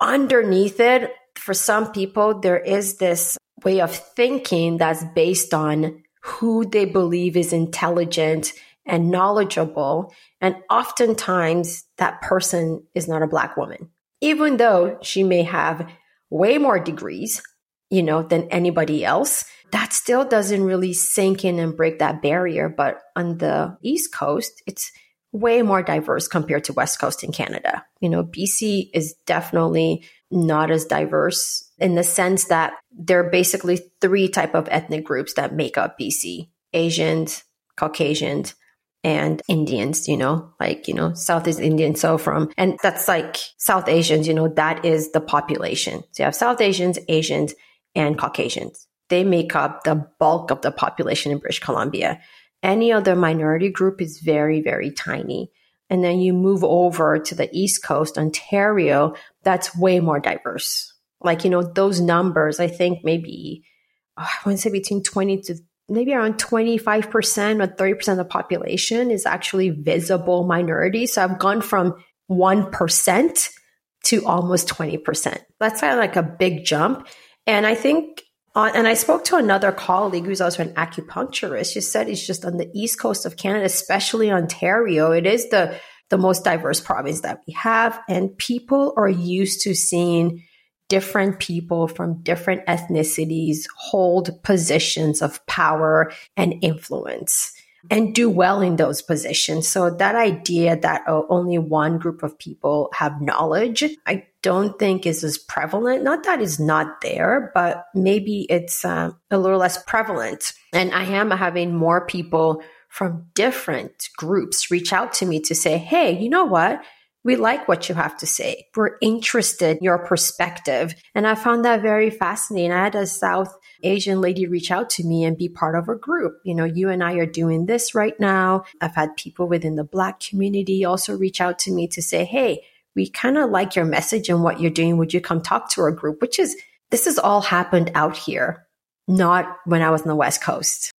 underneath it. For some people, there is this way of thinking that's based on who they believe is intelligent and knowledgeable. And oftentimes that person is not a Black woman, even though she may have way more degrees, you know, than anybody else. That still doesn't really sink in and break that barrier. But on the East Coast, it's way more diverse compared to West Coast in Canada. You know, B C is definitely not as diverse in the sense that there are basically three type of ethnic groups that make up B C: Asians, Caucasians, and Indians, you know, like, you know, Southeast Indian. So from, and that's like South Asians, you know, that is the population. So you have South Asians, Asians, and Caucasians. They make up the bulk of the population in British Columbia. Any other minority group is very, very tiny. And then you move over to the East Coast, Ontario, that's way more diverse. Like, you know, those numbers, I think maybe, oh, I want to say between twenty to maybe around twenty-five percent or thirty percent of the population is actually visible minority. So I've gone from one percent to almost twenty percent. That's kind of like a big jump. And I think, uh, and I spoke to another colleague who's also an acupuncturist. She said it's just on the East Coast of Canada, especially Ontario, it is the, the most diverse province that we have. And people are used to seeing different people from different ethnicities hold positions of power and influence and do well in those positions. So that idea that oh, only one group of people have knowledge, I don't think is as prevalent. Not that it's not there, but maybe it's um, a little less prevalent. And I am having more people from different groups reach out to me to say, hey, you know what? We like what you have to say. We're interested in your perspective. And I found that very fascinating. I had a South Asian lady reach out to me and be part of a group. You know, you and I are doing this right now. I've had people within the Black community also reach out to me to say, hey, we kind of like your message and what you're doing. Would you come talk to our group? Which is, this has all happened out here, not when I was on the West Coast.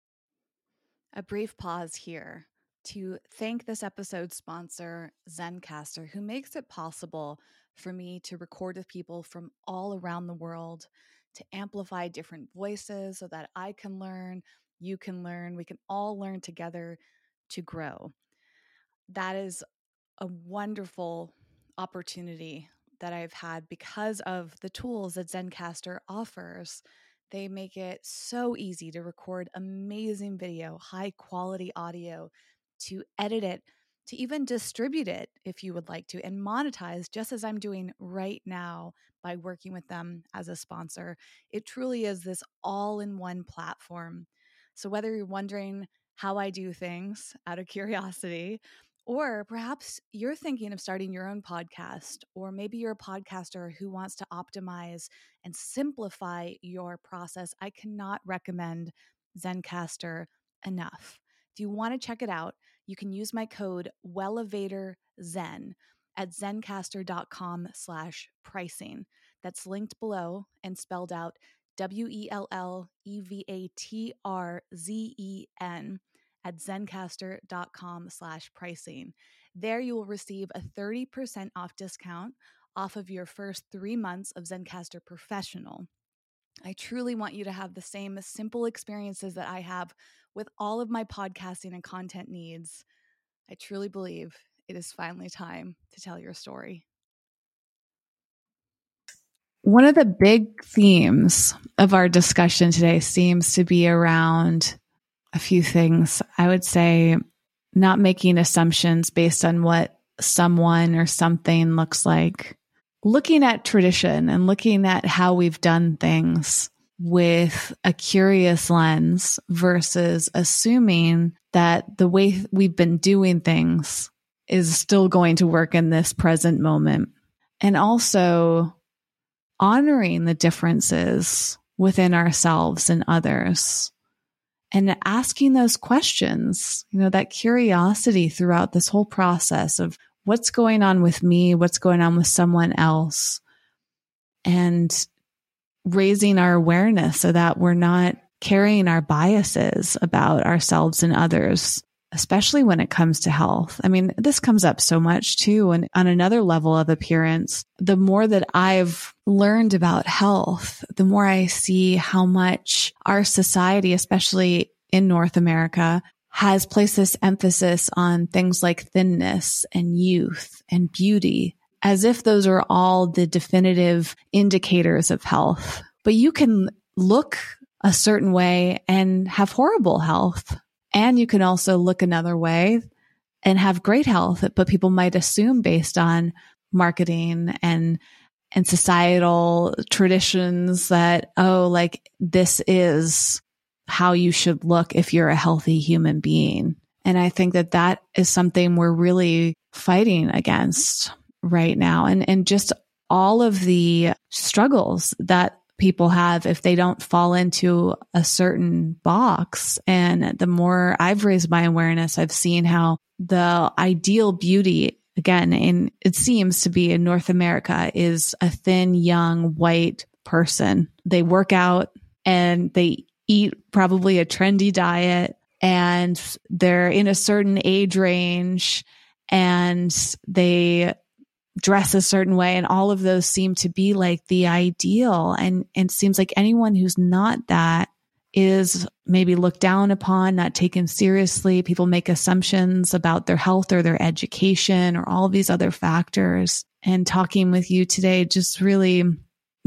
A brief pause here to thank this episode's sponsor, Zencastr, who makes it possible for me to record with people from all around the world, to amplify different voices so that I can learn, you can learn, we can all learn together to grow. That is a wonderful opportunity that I've had because of the tools that Zencastr offers. They make it so easy to record amazing video, high quality audio, to edit it, to even distribute it if you would like to, and monetize just as I'm doing right now by working with them as a sponsor. It truly is this all-in-one platform. So whether you're wondering how I do things out of curiosity, or perhaps you're thinking of starting your own podcast, or maybe you're a podcaster who wants to optimize and simplify your process, I cannot recommend Zencastr enough. If you want to check it out, you can use my code WELLEVATORZEN at zencastr.com slash pricing. That's linked below and spelled out W E L L E V A T R Z E N at zencastr.com slash pricing. There you will receive a thirty percent off discount off of your first three months of Zencastr Professional. I truly want you to have the same simple experiences that I have with all of my podcasting and content needs. I truly believe it is finally time to tell your story. One of the big themes of our discussion today seems to be around a few things. I would say not making assumptions based on what someone or something looks like. Looking at tradition and looking at how we've done things with a curious lens versus assuming that the way we've been doing things is still going to work in this present moment. And also honoring the differences within ourselves and others and asking those questions, you know, that curiosity throughout this whole process of what's going on with me? What's going on with someone else? And raising our awareness so that we're not carrying our biases about ourselves and others, especially when it comes to health. I mean, this comes up so much too. And on another level of appearance, the more that I've learned about health, the more I see how much our society, especially in North America, has placed this emphasis on things like thinness and youth and beauty, as if those are all the definitive indicators of health. But you can look a certain way and have horrible health. And you can also look another way and have great health, but people might assume based on marketing and and societal traditions that, oh, like this is how you should look if you're a healthy human being. And I think that that is something we're really fighting against right now. And, and just all of the struggles that people have if they don't fall into a certain box. And the more I've raised my awareness, I've seen how the ideal beauty, again, in it seems to be in North America, is a thin, young, white person. They work out and they eat probably a trendy diet and they're in a certain age range and they dress a certain way, and all of those seem to be like the ideal. And, and it seems like anyone who's not that is maybe looked down upon, not taken seriously. People make assumptions about their health or their education or all these other factors. And talking with you today just really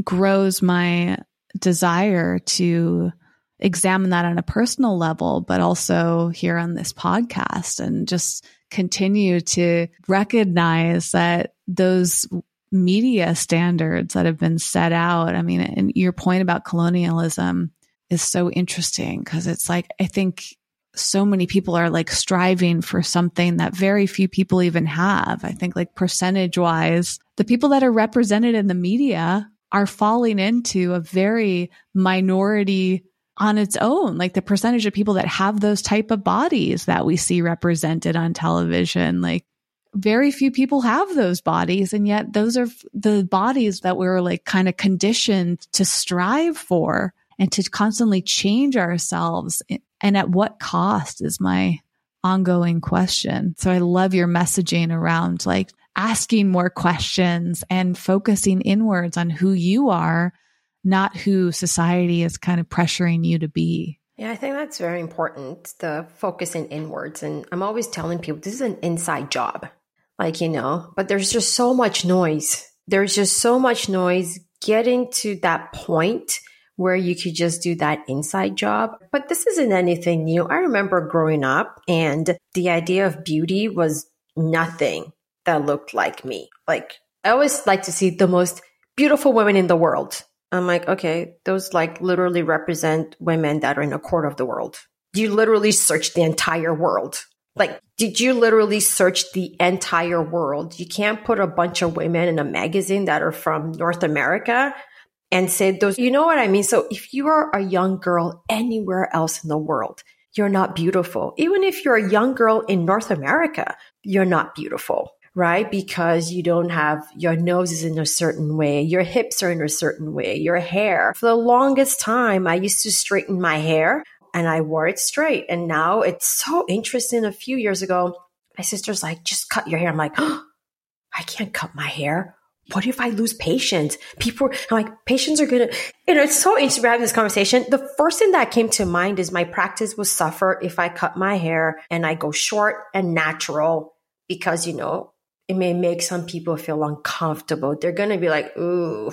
grows my desire to examine that on a personal level, but also here on this podcast, and just continue to recognize that those media standards that have been set out. I mean, and your point about colonialism is so interesting, because it's like, I think so many people are like striving for something that very few people even have. I think like percentage wise, the people that are represented in the media are falling into a very minority on its own, like the percentage of people that have those type of bodies that we see represented on television. Like very few people have those bodies. And yet those are the bodies that we're like kind of conditioned to strive for and to constantly change ourselves. And at what cost is my ongoing question. So I love your messaging around like asking more questions and focusing inwards on who you are, not who society is kind of pressuring you to be. Yeah, I think that's very important, the focusing inwards. And I'm always telling people, this is an inside job, like, you know, but there's just so much noise. There's just so much noise getting to that point where you could just do that inside job. But this isn't anything new. I remember growing up and the idea of beauty was nothing that looked like me. Like, I always like to see the most beautiful women in the world. I'm like, okay, those like literally represent women that are in a quarter of the world. Do you literally search the entire world? Like, did you literally search the entire world? You can't put a bunch of women in a magazine that are from North America and say those, you know what I mean? So if you are a young girl anywhere else in the world, you're not beautiful. Even if you're a young girl in North America, you're not beautiful. Right? Because you don't have, your nose is in a certain way, your hips are in a certain way, your hair. For the longest time, I used to straighten my hair and I wore it straight. And now it's so interesting. A few years ago, my sister's like, just cut your hair. I'm like, oh, I can't cut my hair. What if I lose patience? People, I'm like, patients are going to, you know, it's so interesting having this conversation. The first thing that came to mind is my practice will suffer if I cut my hair and I go short and natural because, you know, it may make some people feel uncomfortable. They're going to be like, ooh,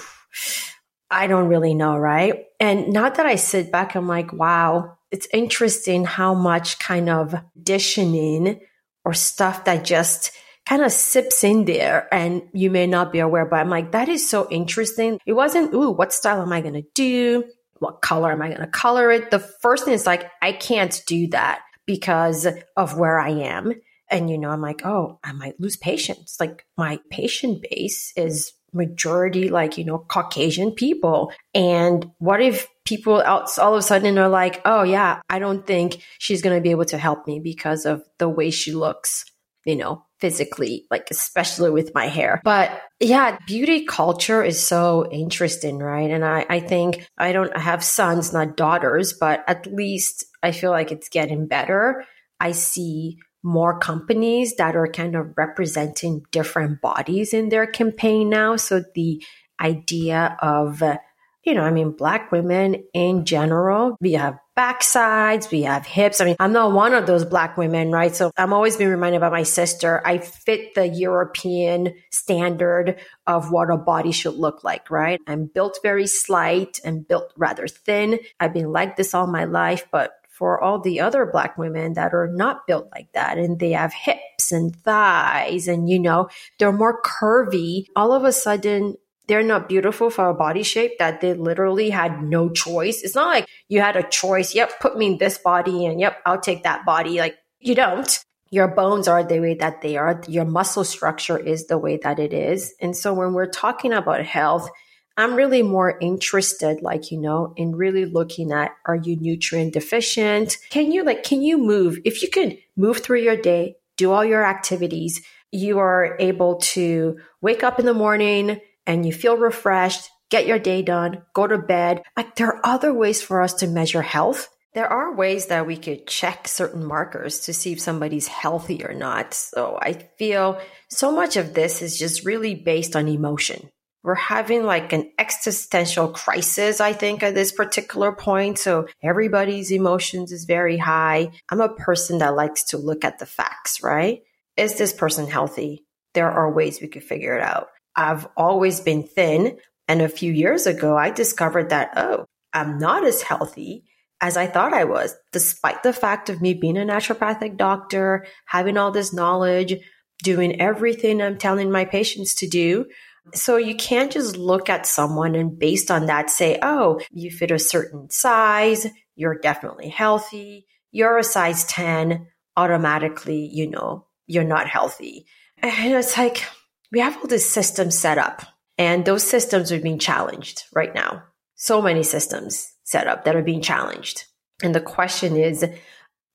I don't really know, right? And now that I sit back, I'm like, wow, it's interesting how much kind of conditioning or stuff that just kind of sips in there and you may not be aware, but I'm like, that is so interesting. It wasn't, ooh, what style am I going to do? What color am I going to color it? The first thing is like, I can't do that because of where I am. And, you know, I'm like, oh, I might lose patients. Like my patient base is majority, like, you know, Caucasian people. And what if people else all of a sudden are like, oh yeah, I don't think she's going to be able to help me because of the way she looks, you know, physically, like, especially with my hair. But yeah, beauty culture is so interesting, right? And I, I think I don't I have sons, not daughters, but at least I feel like it's getting better. I see more companies that are kind of representing different bodies in their campaign now. So the idea of, you know, I mean, Black women in general, we have backsides, we have hips. I mean, I'm not one of those Black women, right? So I'm always being reminded by my sister, I fit the European standard of what a body should look like, right? I'm built very slight and built rather thin. I've been like this all my life, but for all the other Black women that are not built like that and they have hips and thighs and, you know, they're more curvy. All of a sudden, they're not beautiful for a body shape that they literally had no choice. It's not like you had a choice. Yep, put me in this body and yep, I'll take that body. Like, you don't. Your bones are the way that they are. Your muscle structure is the way that it is. And so when we're talking about health, I'm really more interested, like, you know, in really looking at, are you nutrient deficient? Can you like, can you move? If you could move through your day, do all your activities, you are able to wake up in the morning and you feel refreshed, get your day done, go to bed. Like, there are other ways for us to measure health. There are ways that we could check certain markers to see if somebody's healthy or not. So I feel so much of this is just really based on emotion. We're having like an existential crisis, I think, at this particular point. So everybody's emotions is very high. I'm a person that likes to look at the facts, right? Is this person healthy? There are ways we could figure it out. I've always been thin. And a few years ago, I discovered that, oh, I'm not as healthy as I thought I was, despite the fact of me being a naturopathic doctor, having all this knowledge, doing everything I'm telling my patients to do. So you can't just look at someone and based on that say, oh, you fit a certain size, you're definitely healthy, you're a size ten, automatically, you know, you're not healthy. And it's like, we have all these systems set up and those systems are being challenged right now. So many systems set up that are being challenged. And the question is,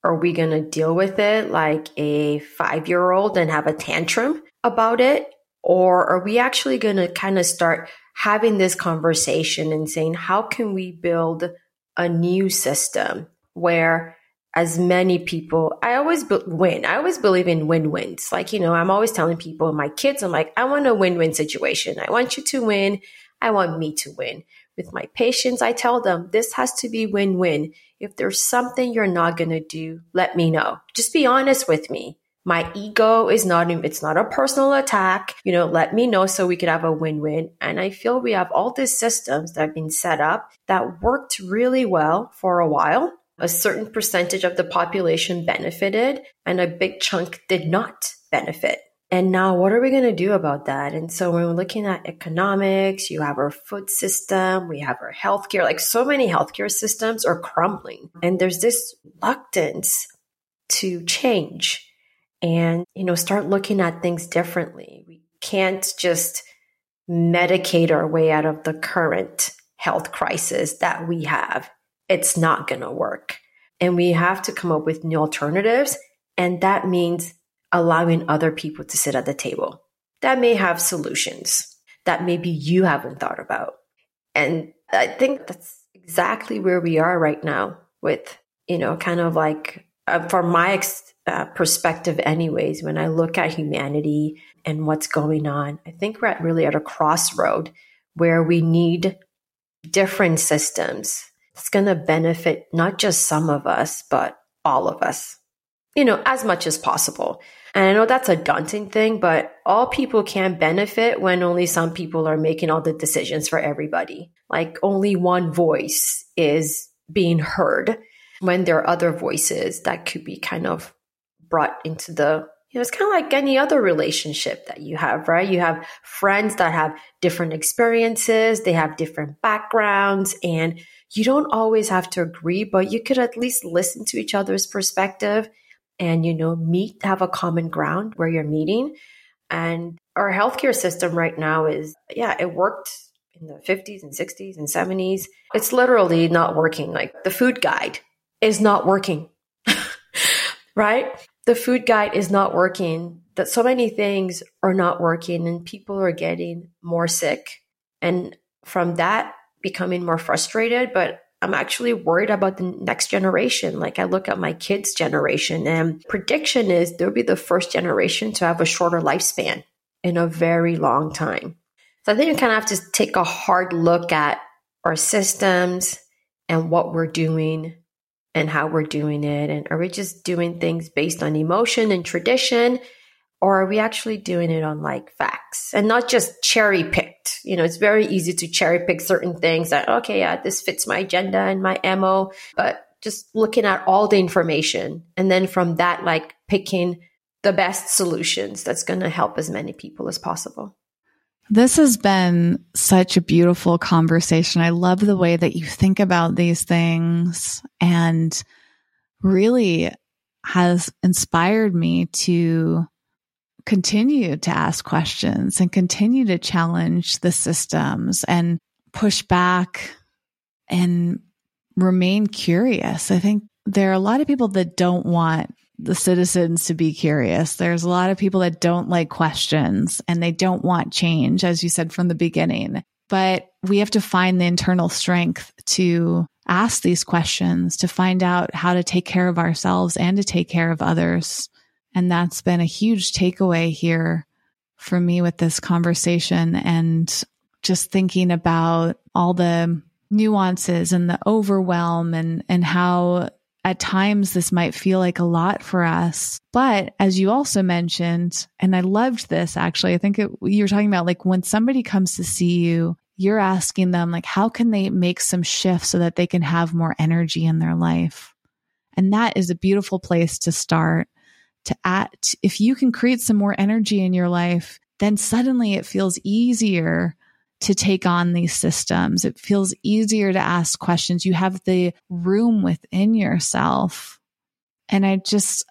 are we going to deal with it like a five-year-old and have a tantrum about it? Or are we actually going to kind of start having this conversation and saying, how can we build a new system where as many people, I always be- win. I always believe in win-wins. Like, you know, I'm always telling people, my kids, I'm like, I want a win-win situation. I want you to win. I want me to win. With my patients, I tell them this has to be win-win. If there's something you're not going to do, let me know. Just be honest with me. My ego is not, it's not a personal attack. You know, let me know so we could have a win-win. And I feel we have all these systems that have been set up that worked really well for a while. A certain percentage of the population benefited and a big chunk did not benefit. And now what are we going to do about that? And so when we're looking at economics, you have our food system, we have our healthcare, like so many healthcare systems are crumbling. And there's this reluctance to change. And, you know, start looking at things differently. We can't just medicate our way out of the current health crisis that we have. It's not going to work. And we have to come up with new alternatives. And that means allowing other people to sit at the table that may have solutions that maybe you haven't thought about. And I think that's exactly where we are right now with, you know, kind of like uh, from my experience, Uh, perspective anyways, when I look at humanity and what's going on, I think we're at really at a crossroad where we need different systems. It's going to benefit not just some of us, but all of us, you know, as much as possible. And I know that's a daunting thing, but all people can benefit when only some people are making all the decisions for everybody. Like only one voice is being heard when there are other voices that could be kind of brought into the, you know, it's kind of like any other relationship that you have, right? You have friends that have different experiences, they have different backgrounds, and you don't always have to agree, but you could at least listen to each other's perspective and, you know, meet, have a common ground where you're meeting. And our healthcare system right now is, yeah, it worked in the fifties and sixties and seventies. It's literally not working. Like the food guide is not working, right? The food guide is not working, that so many things are not working and people are getting more sick. And from that, becoming more frustrated, but I'm actually worried about the next generation. Like I look at my kids' generation and prediction is they'll be the first generation to have a shorter lifespan in a very long time. So I think you kind of have to take a hard look at our systems and what we're doing and how we're doing it. And are we just doing things based on emotion and tradition? Or are we actually doing it on like facts and not just cherry picked? You know, it's very easy to cherry pick certain things that, okay, yeah, this fits my agenda and my M O, but just looking at all the information. And then from that, like picking the best solutions that's going to help as many people as possible. This has been such a beautiful conversation. I love the way that you think about these things and really has inspired me to continue to ask questions and continue to challenge the systems and push back and remain curious. I think there are a lot of people that don't want the citizens to be curious. There's a lot of people that don't like questions and they don't want change, as you said from the beginning. But we have to find the internal strength to ask these questions, to find out how to take care of ourselves and to take care of others. And that's been a huge takeaway here for me with this conversation, and just thinking about all the nuances and the overwhelm and, and how at times this might feel like a lot for us. But as you also mentioned, and I loved this actually, I think it, you were talking about like when somebody comes to see you, you're asking them like, how can they make some shifts so that they can have more energy in their life? And that is a beautiful place to start. To act, if you can create some more energy in your life, then suddenly it feels easier to take on these systems. It feels easier to ask questions. You have the room within yourself. And I just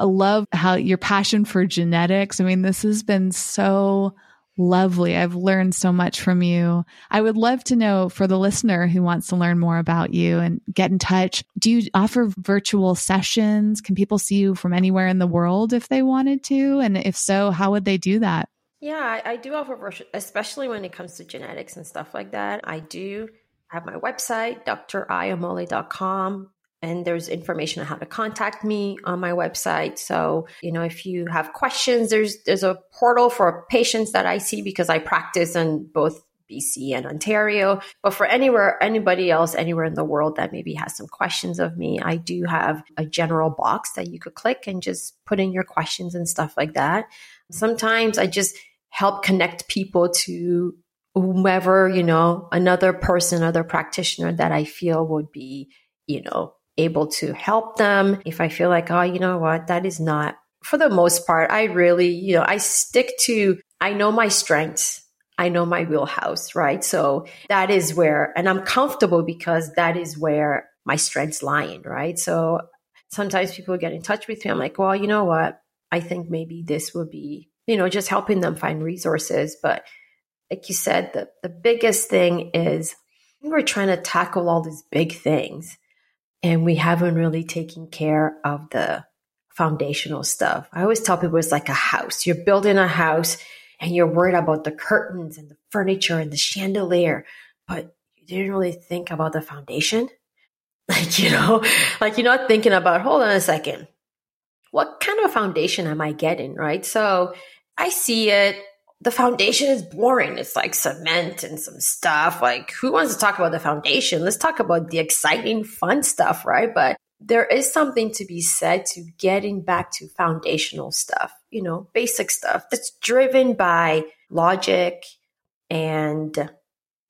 I love how your passion for genetics. I mean, this has been so lovely. I've learned so much from you. I would love to know, for the listener who wants to learn more about you and get in touch, do you offer virtual sessions? Can people see you from anywhere in the world if they wanted to? And if so, how would they do that? Yeah, I, I do offer virtual, especially when it comes to genetics and stuff like that. I do have my website, D R I O M O L E dot com. And there's information on how to contact me on my website. So, you know, if you have questions, there's there's a portal for patients that I see because I practice in both B C and Ontario. But for anywhere, anybody else, anywhere in the world that maybe has some questions of me, I do have a general box that you could click and just put in your questions and stuff like that. Sometimes I just help connect people to whomever, you know, another person, other practitioner that I feel would be, you know, able to help them. If I feel like, oh, you know what, that is not, for the most part, I really, you know, I stick to, I know my strengths, I know my wheelhouse, right? So that is where, and I'm comfortable because that is where my strengths lie in, right? So sometimes people get in touch with me. I'm like, well, you know what, I think maybe this would be, you know, just helping them find resources. But like you said, the, the biggest thing is we're trying to tackle all these big things, and we haven't really taken care of the foundational stuff. I always tell people it's like a house. You're building a house and you're worried about the curtains and the furniture and the chandelier, but you didn't really think about the foundation. Like, you know, like you're not thinking about, hold on a second, what kind of foundation am I getting, right? So I see it. The foundation is boring. It's like cement and some stuff. Like, who wants to talk about the foundation? Let's talk about the exciting, fun stuff, right? But there is something to be said to getting back to foundational stuff, you know, basic stuff that's driven by logic. And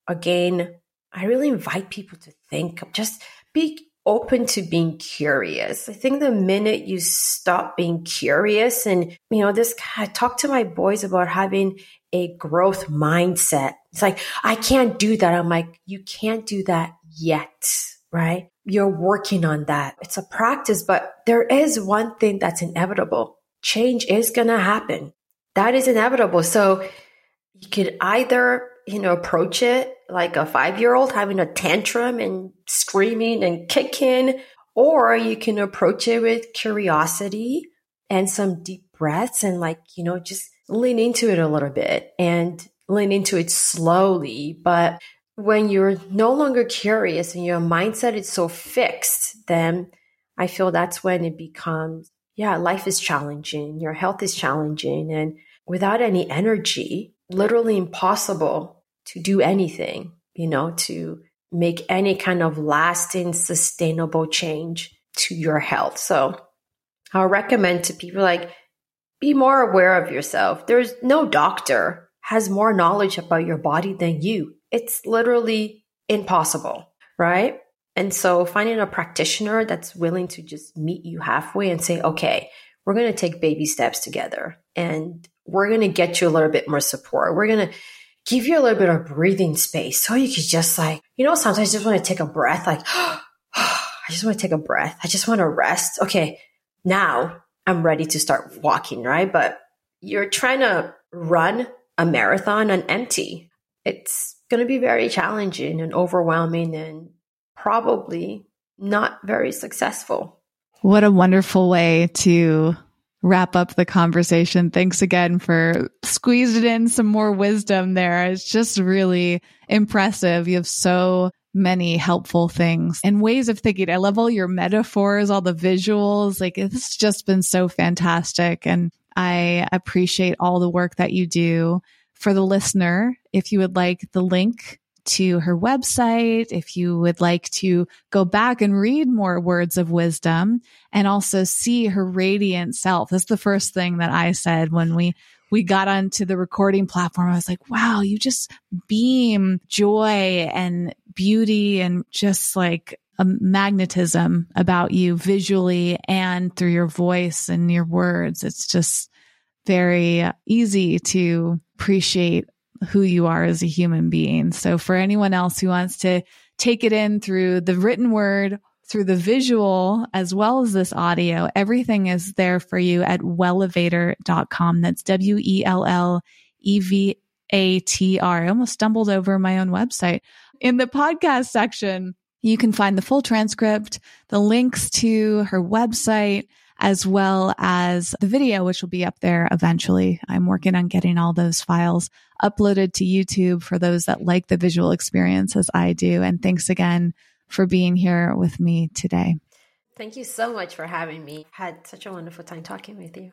again, I really invite people to think, just be open to being curious. I think the minute you stop being curious, and you know, this, I talk to my boys about having a growth mindset. It's like, I can't do that. I'm like, you can't do that yet, right? You're working on that. It's a practice, but there is one thing that's inevitable. Change is going to happen. That is inevitable. So you could either, you know, approach it like a five-year-old having a tantrum and screaming and kicking, or you can approach it with curiosity and some deep breaths and, like, you know, just lean into it a little bit and lean into it slowly. But when you're no longer curious and your mindset is so fixed, then I feel that's when it becomes, yeah, life is challenging, your health is challenging, and without any energy, literally impossible to do anything, you know, to make any kind of lasting, sustainable change to your health. So I'll recommend to people, like, be more aware of yourself. There's no doctor has more knowledge about your body than you. It's literally impossible, right? And so finding a practitioner that's willing to just meet you halfway and say, okay, we're going to take baby steps together and we're going to get you a little bit more support. We're going to give you a little bit of breathing space so you could just, like, you know, sometimes you just want to take a breath, like, I just want to take a breath. I just want to rest. Okay, now I'm ready to start walking, right? But you're trying to run a marathon on empty. It's going to be very challenging and overwhelming and probably not very successful. What a wonderful way to wrap up the conversation. Thanks again for squeezing in some more wisdom there. It's just really impressive. You have so many helpful things and ways of thinking. I love all your metaphors, all the visuals. Like, it's just been so fantastic. And I appreciate all the work that you do. For the listener, if you would like the link to her website, if you would like to go back and read more words of wisdom and also see her radiant self. That's the first thing that I said when we, we got onto the recording platform. I was like, wow, you just beam joy and beauty and just like a magnetism about you visually and through your voice and your words. It's just very easy to appreciate who you are as a human being. So for anyone else who wants to take it in through the written word, through the visual, as well as this audio, everything is there for you at wellevator dot com. That's W E L L E V A T R. I almost stumbled over my own website. In the podcast section, you can find the full transcript, the links to her website, as well as the video, which will be up there eventually. I'm working on getting all those files uploaded to YouTube for those that like the visual experience as I do. And thanks again for being here with me today. Thank you so much for having me. I had such a wonderful time talking with you.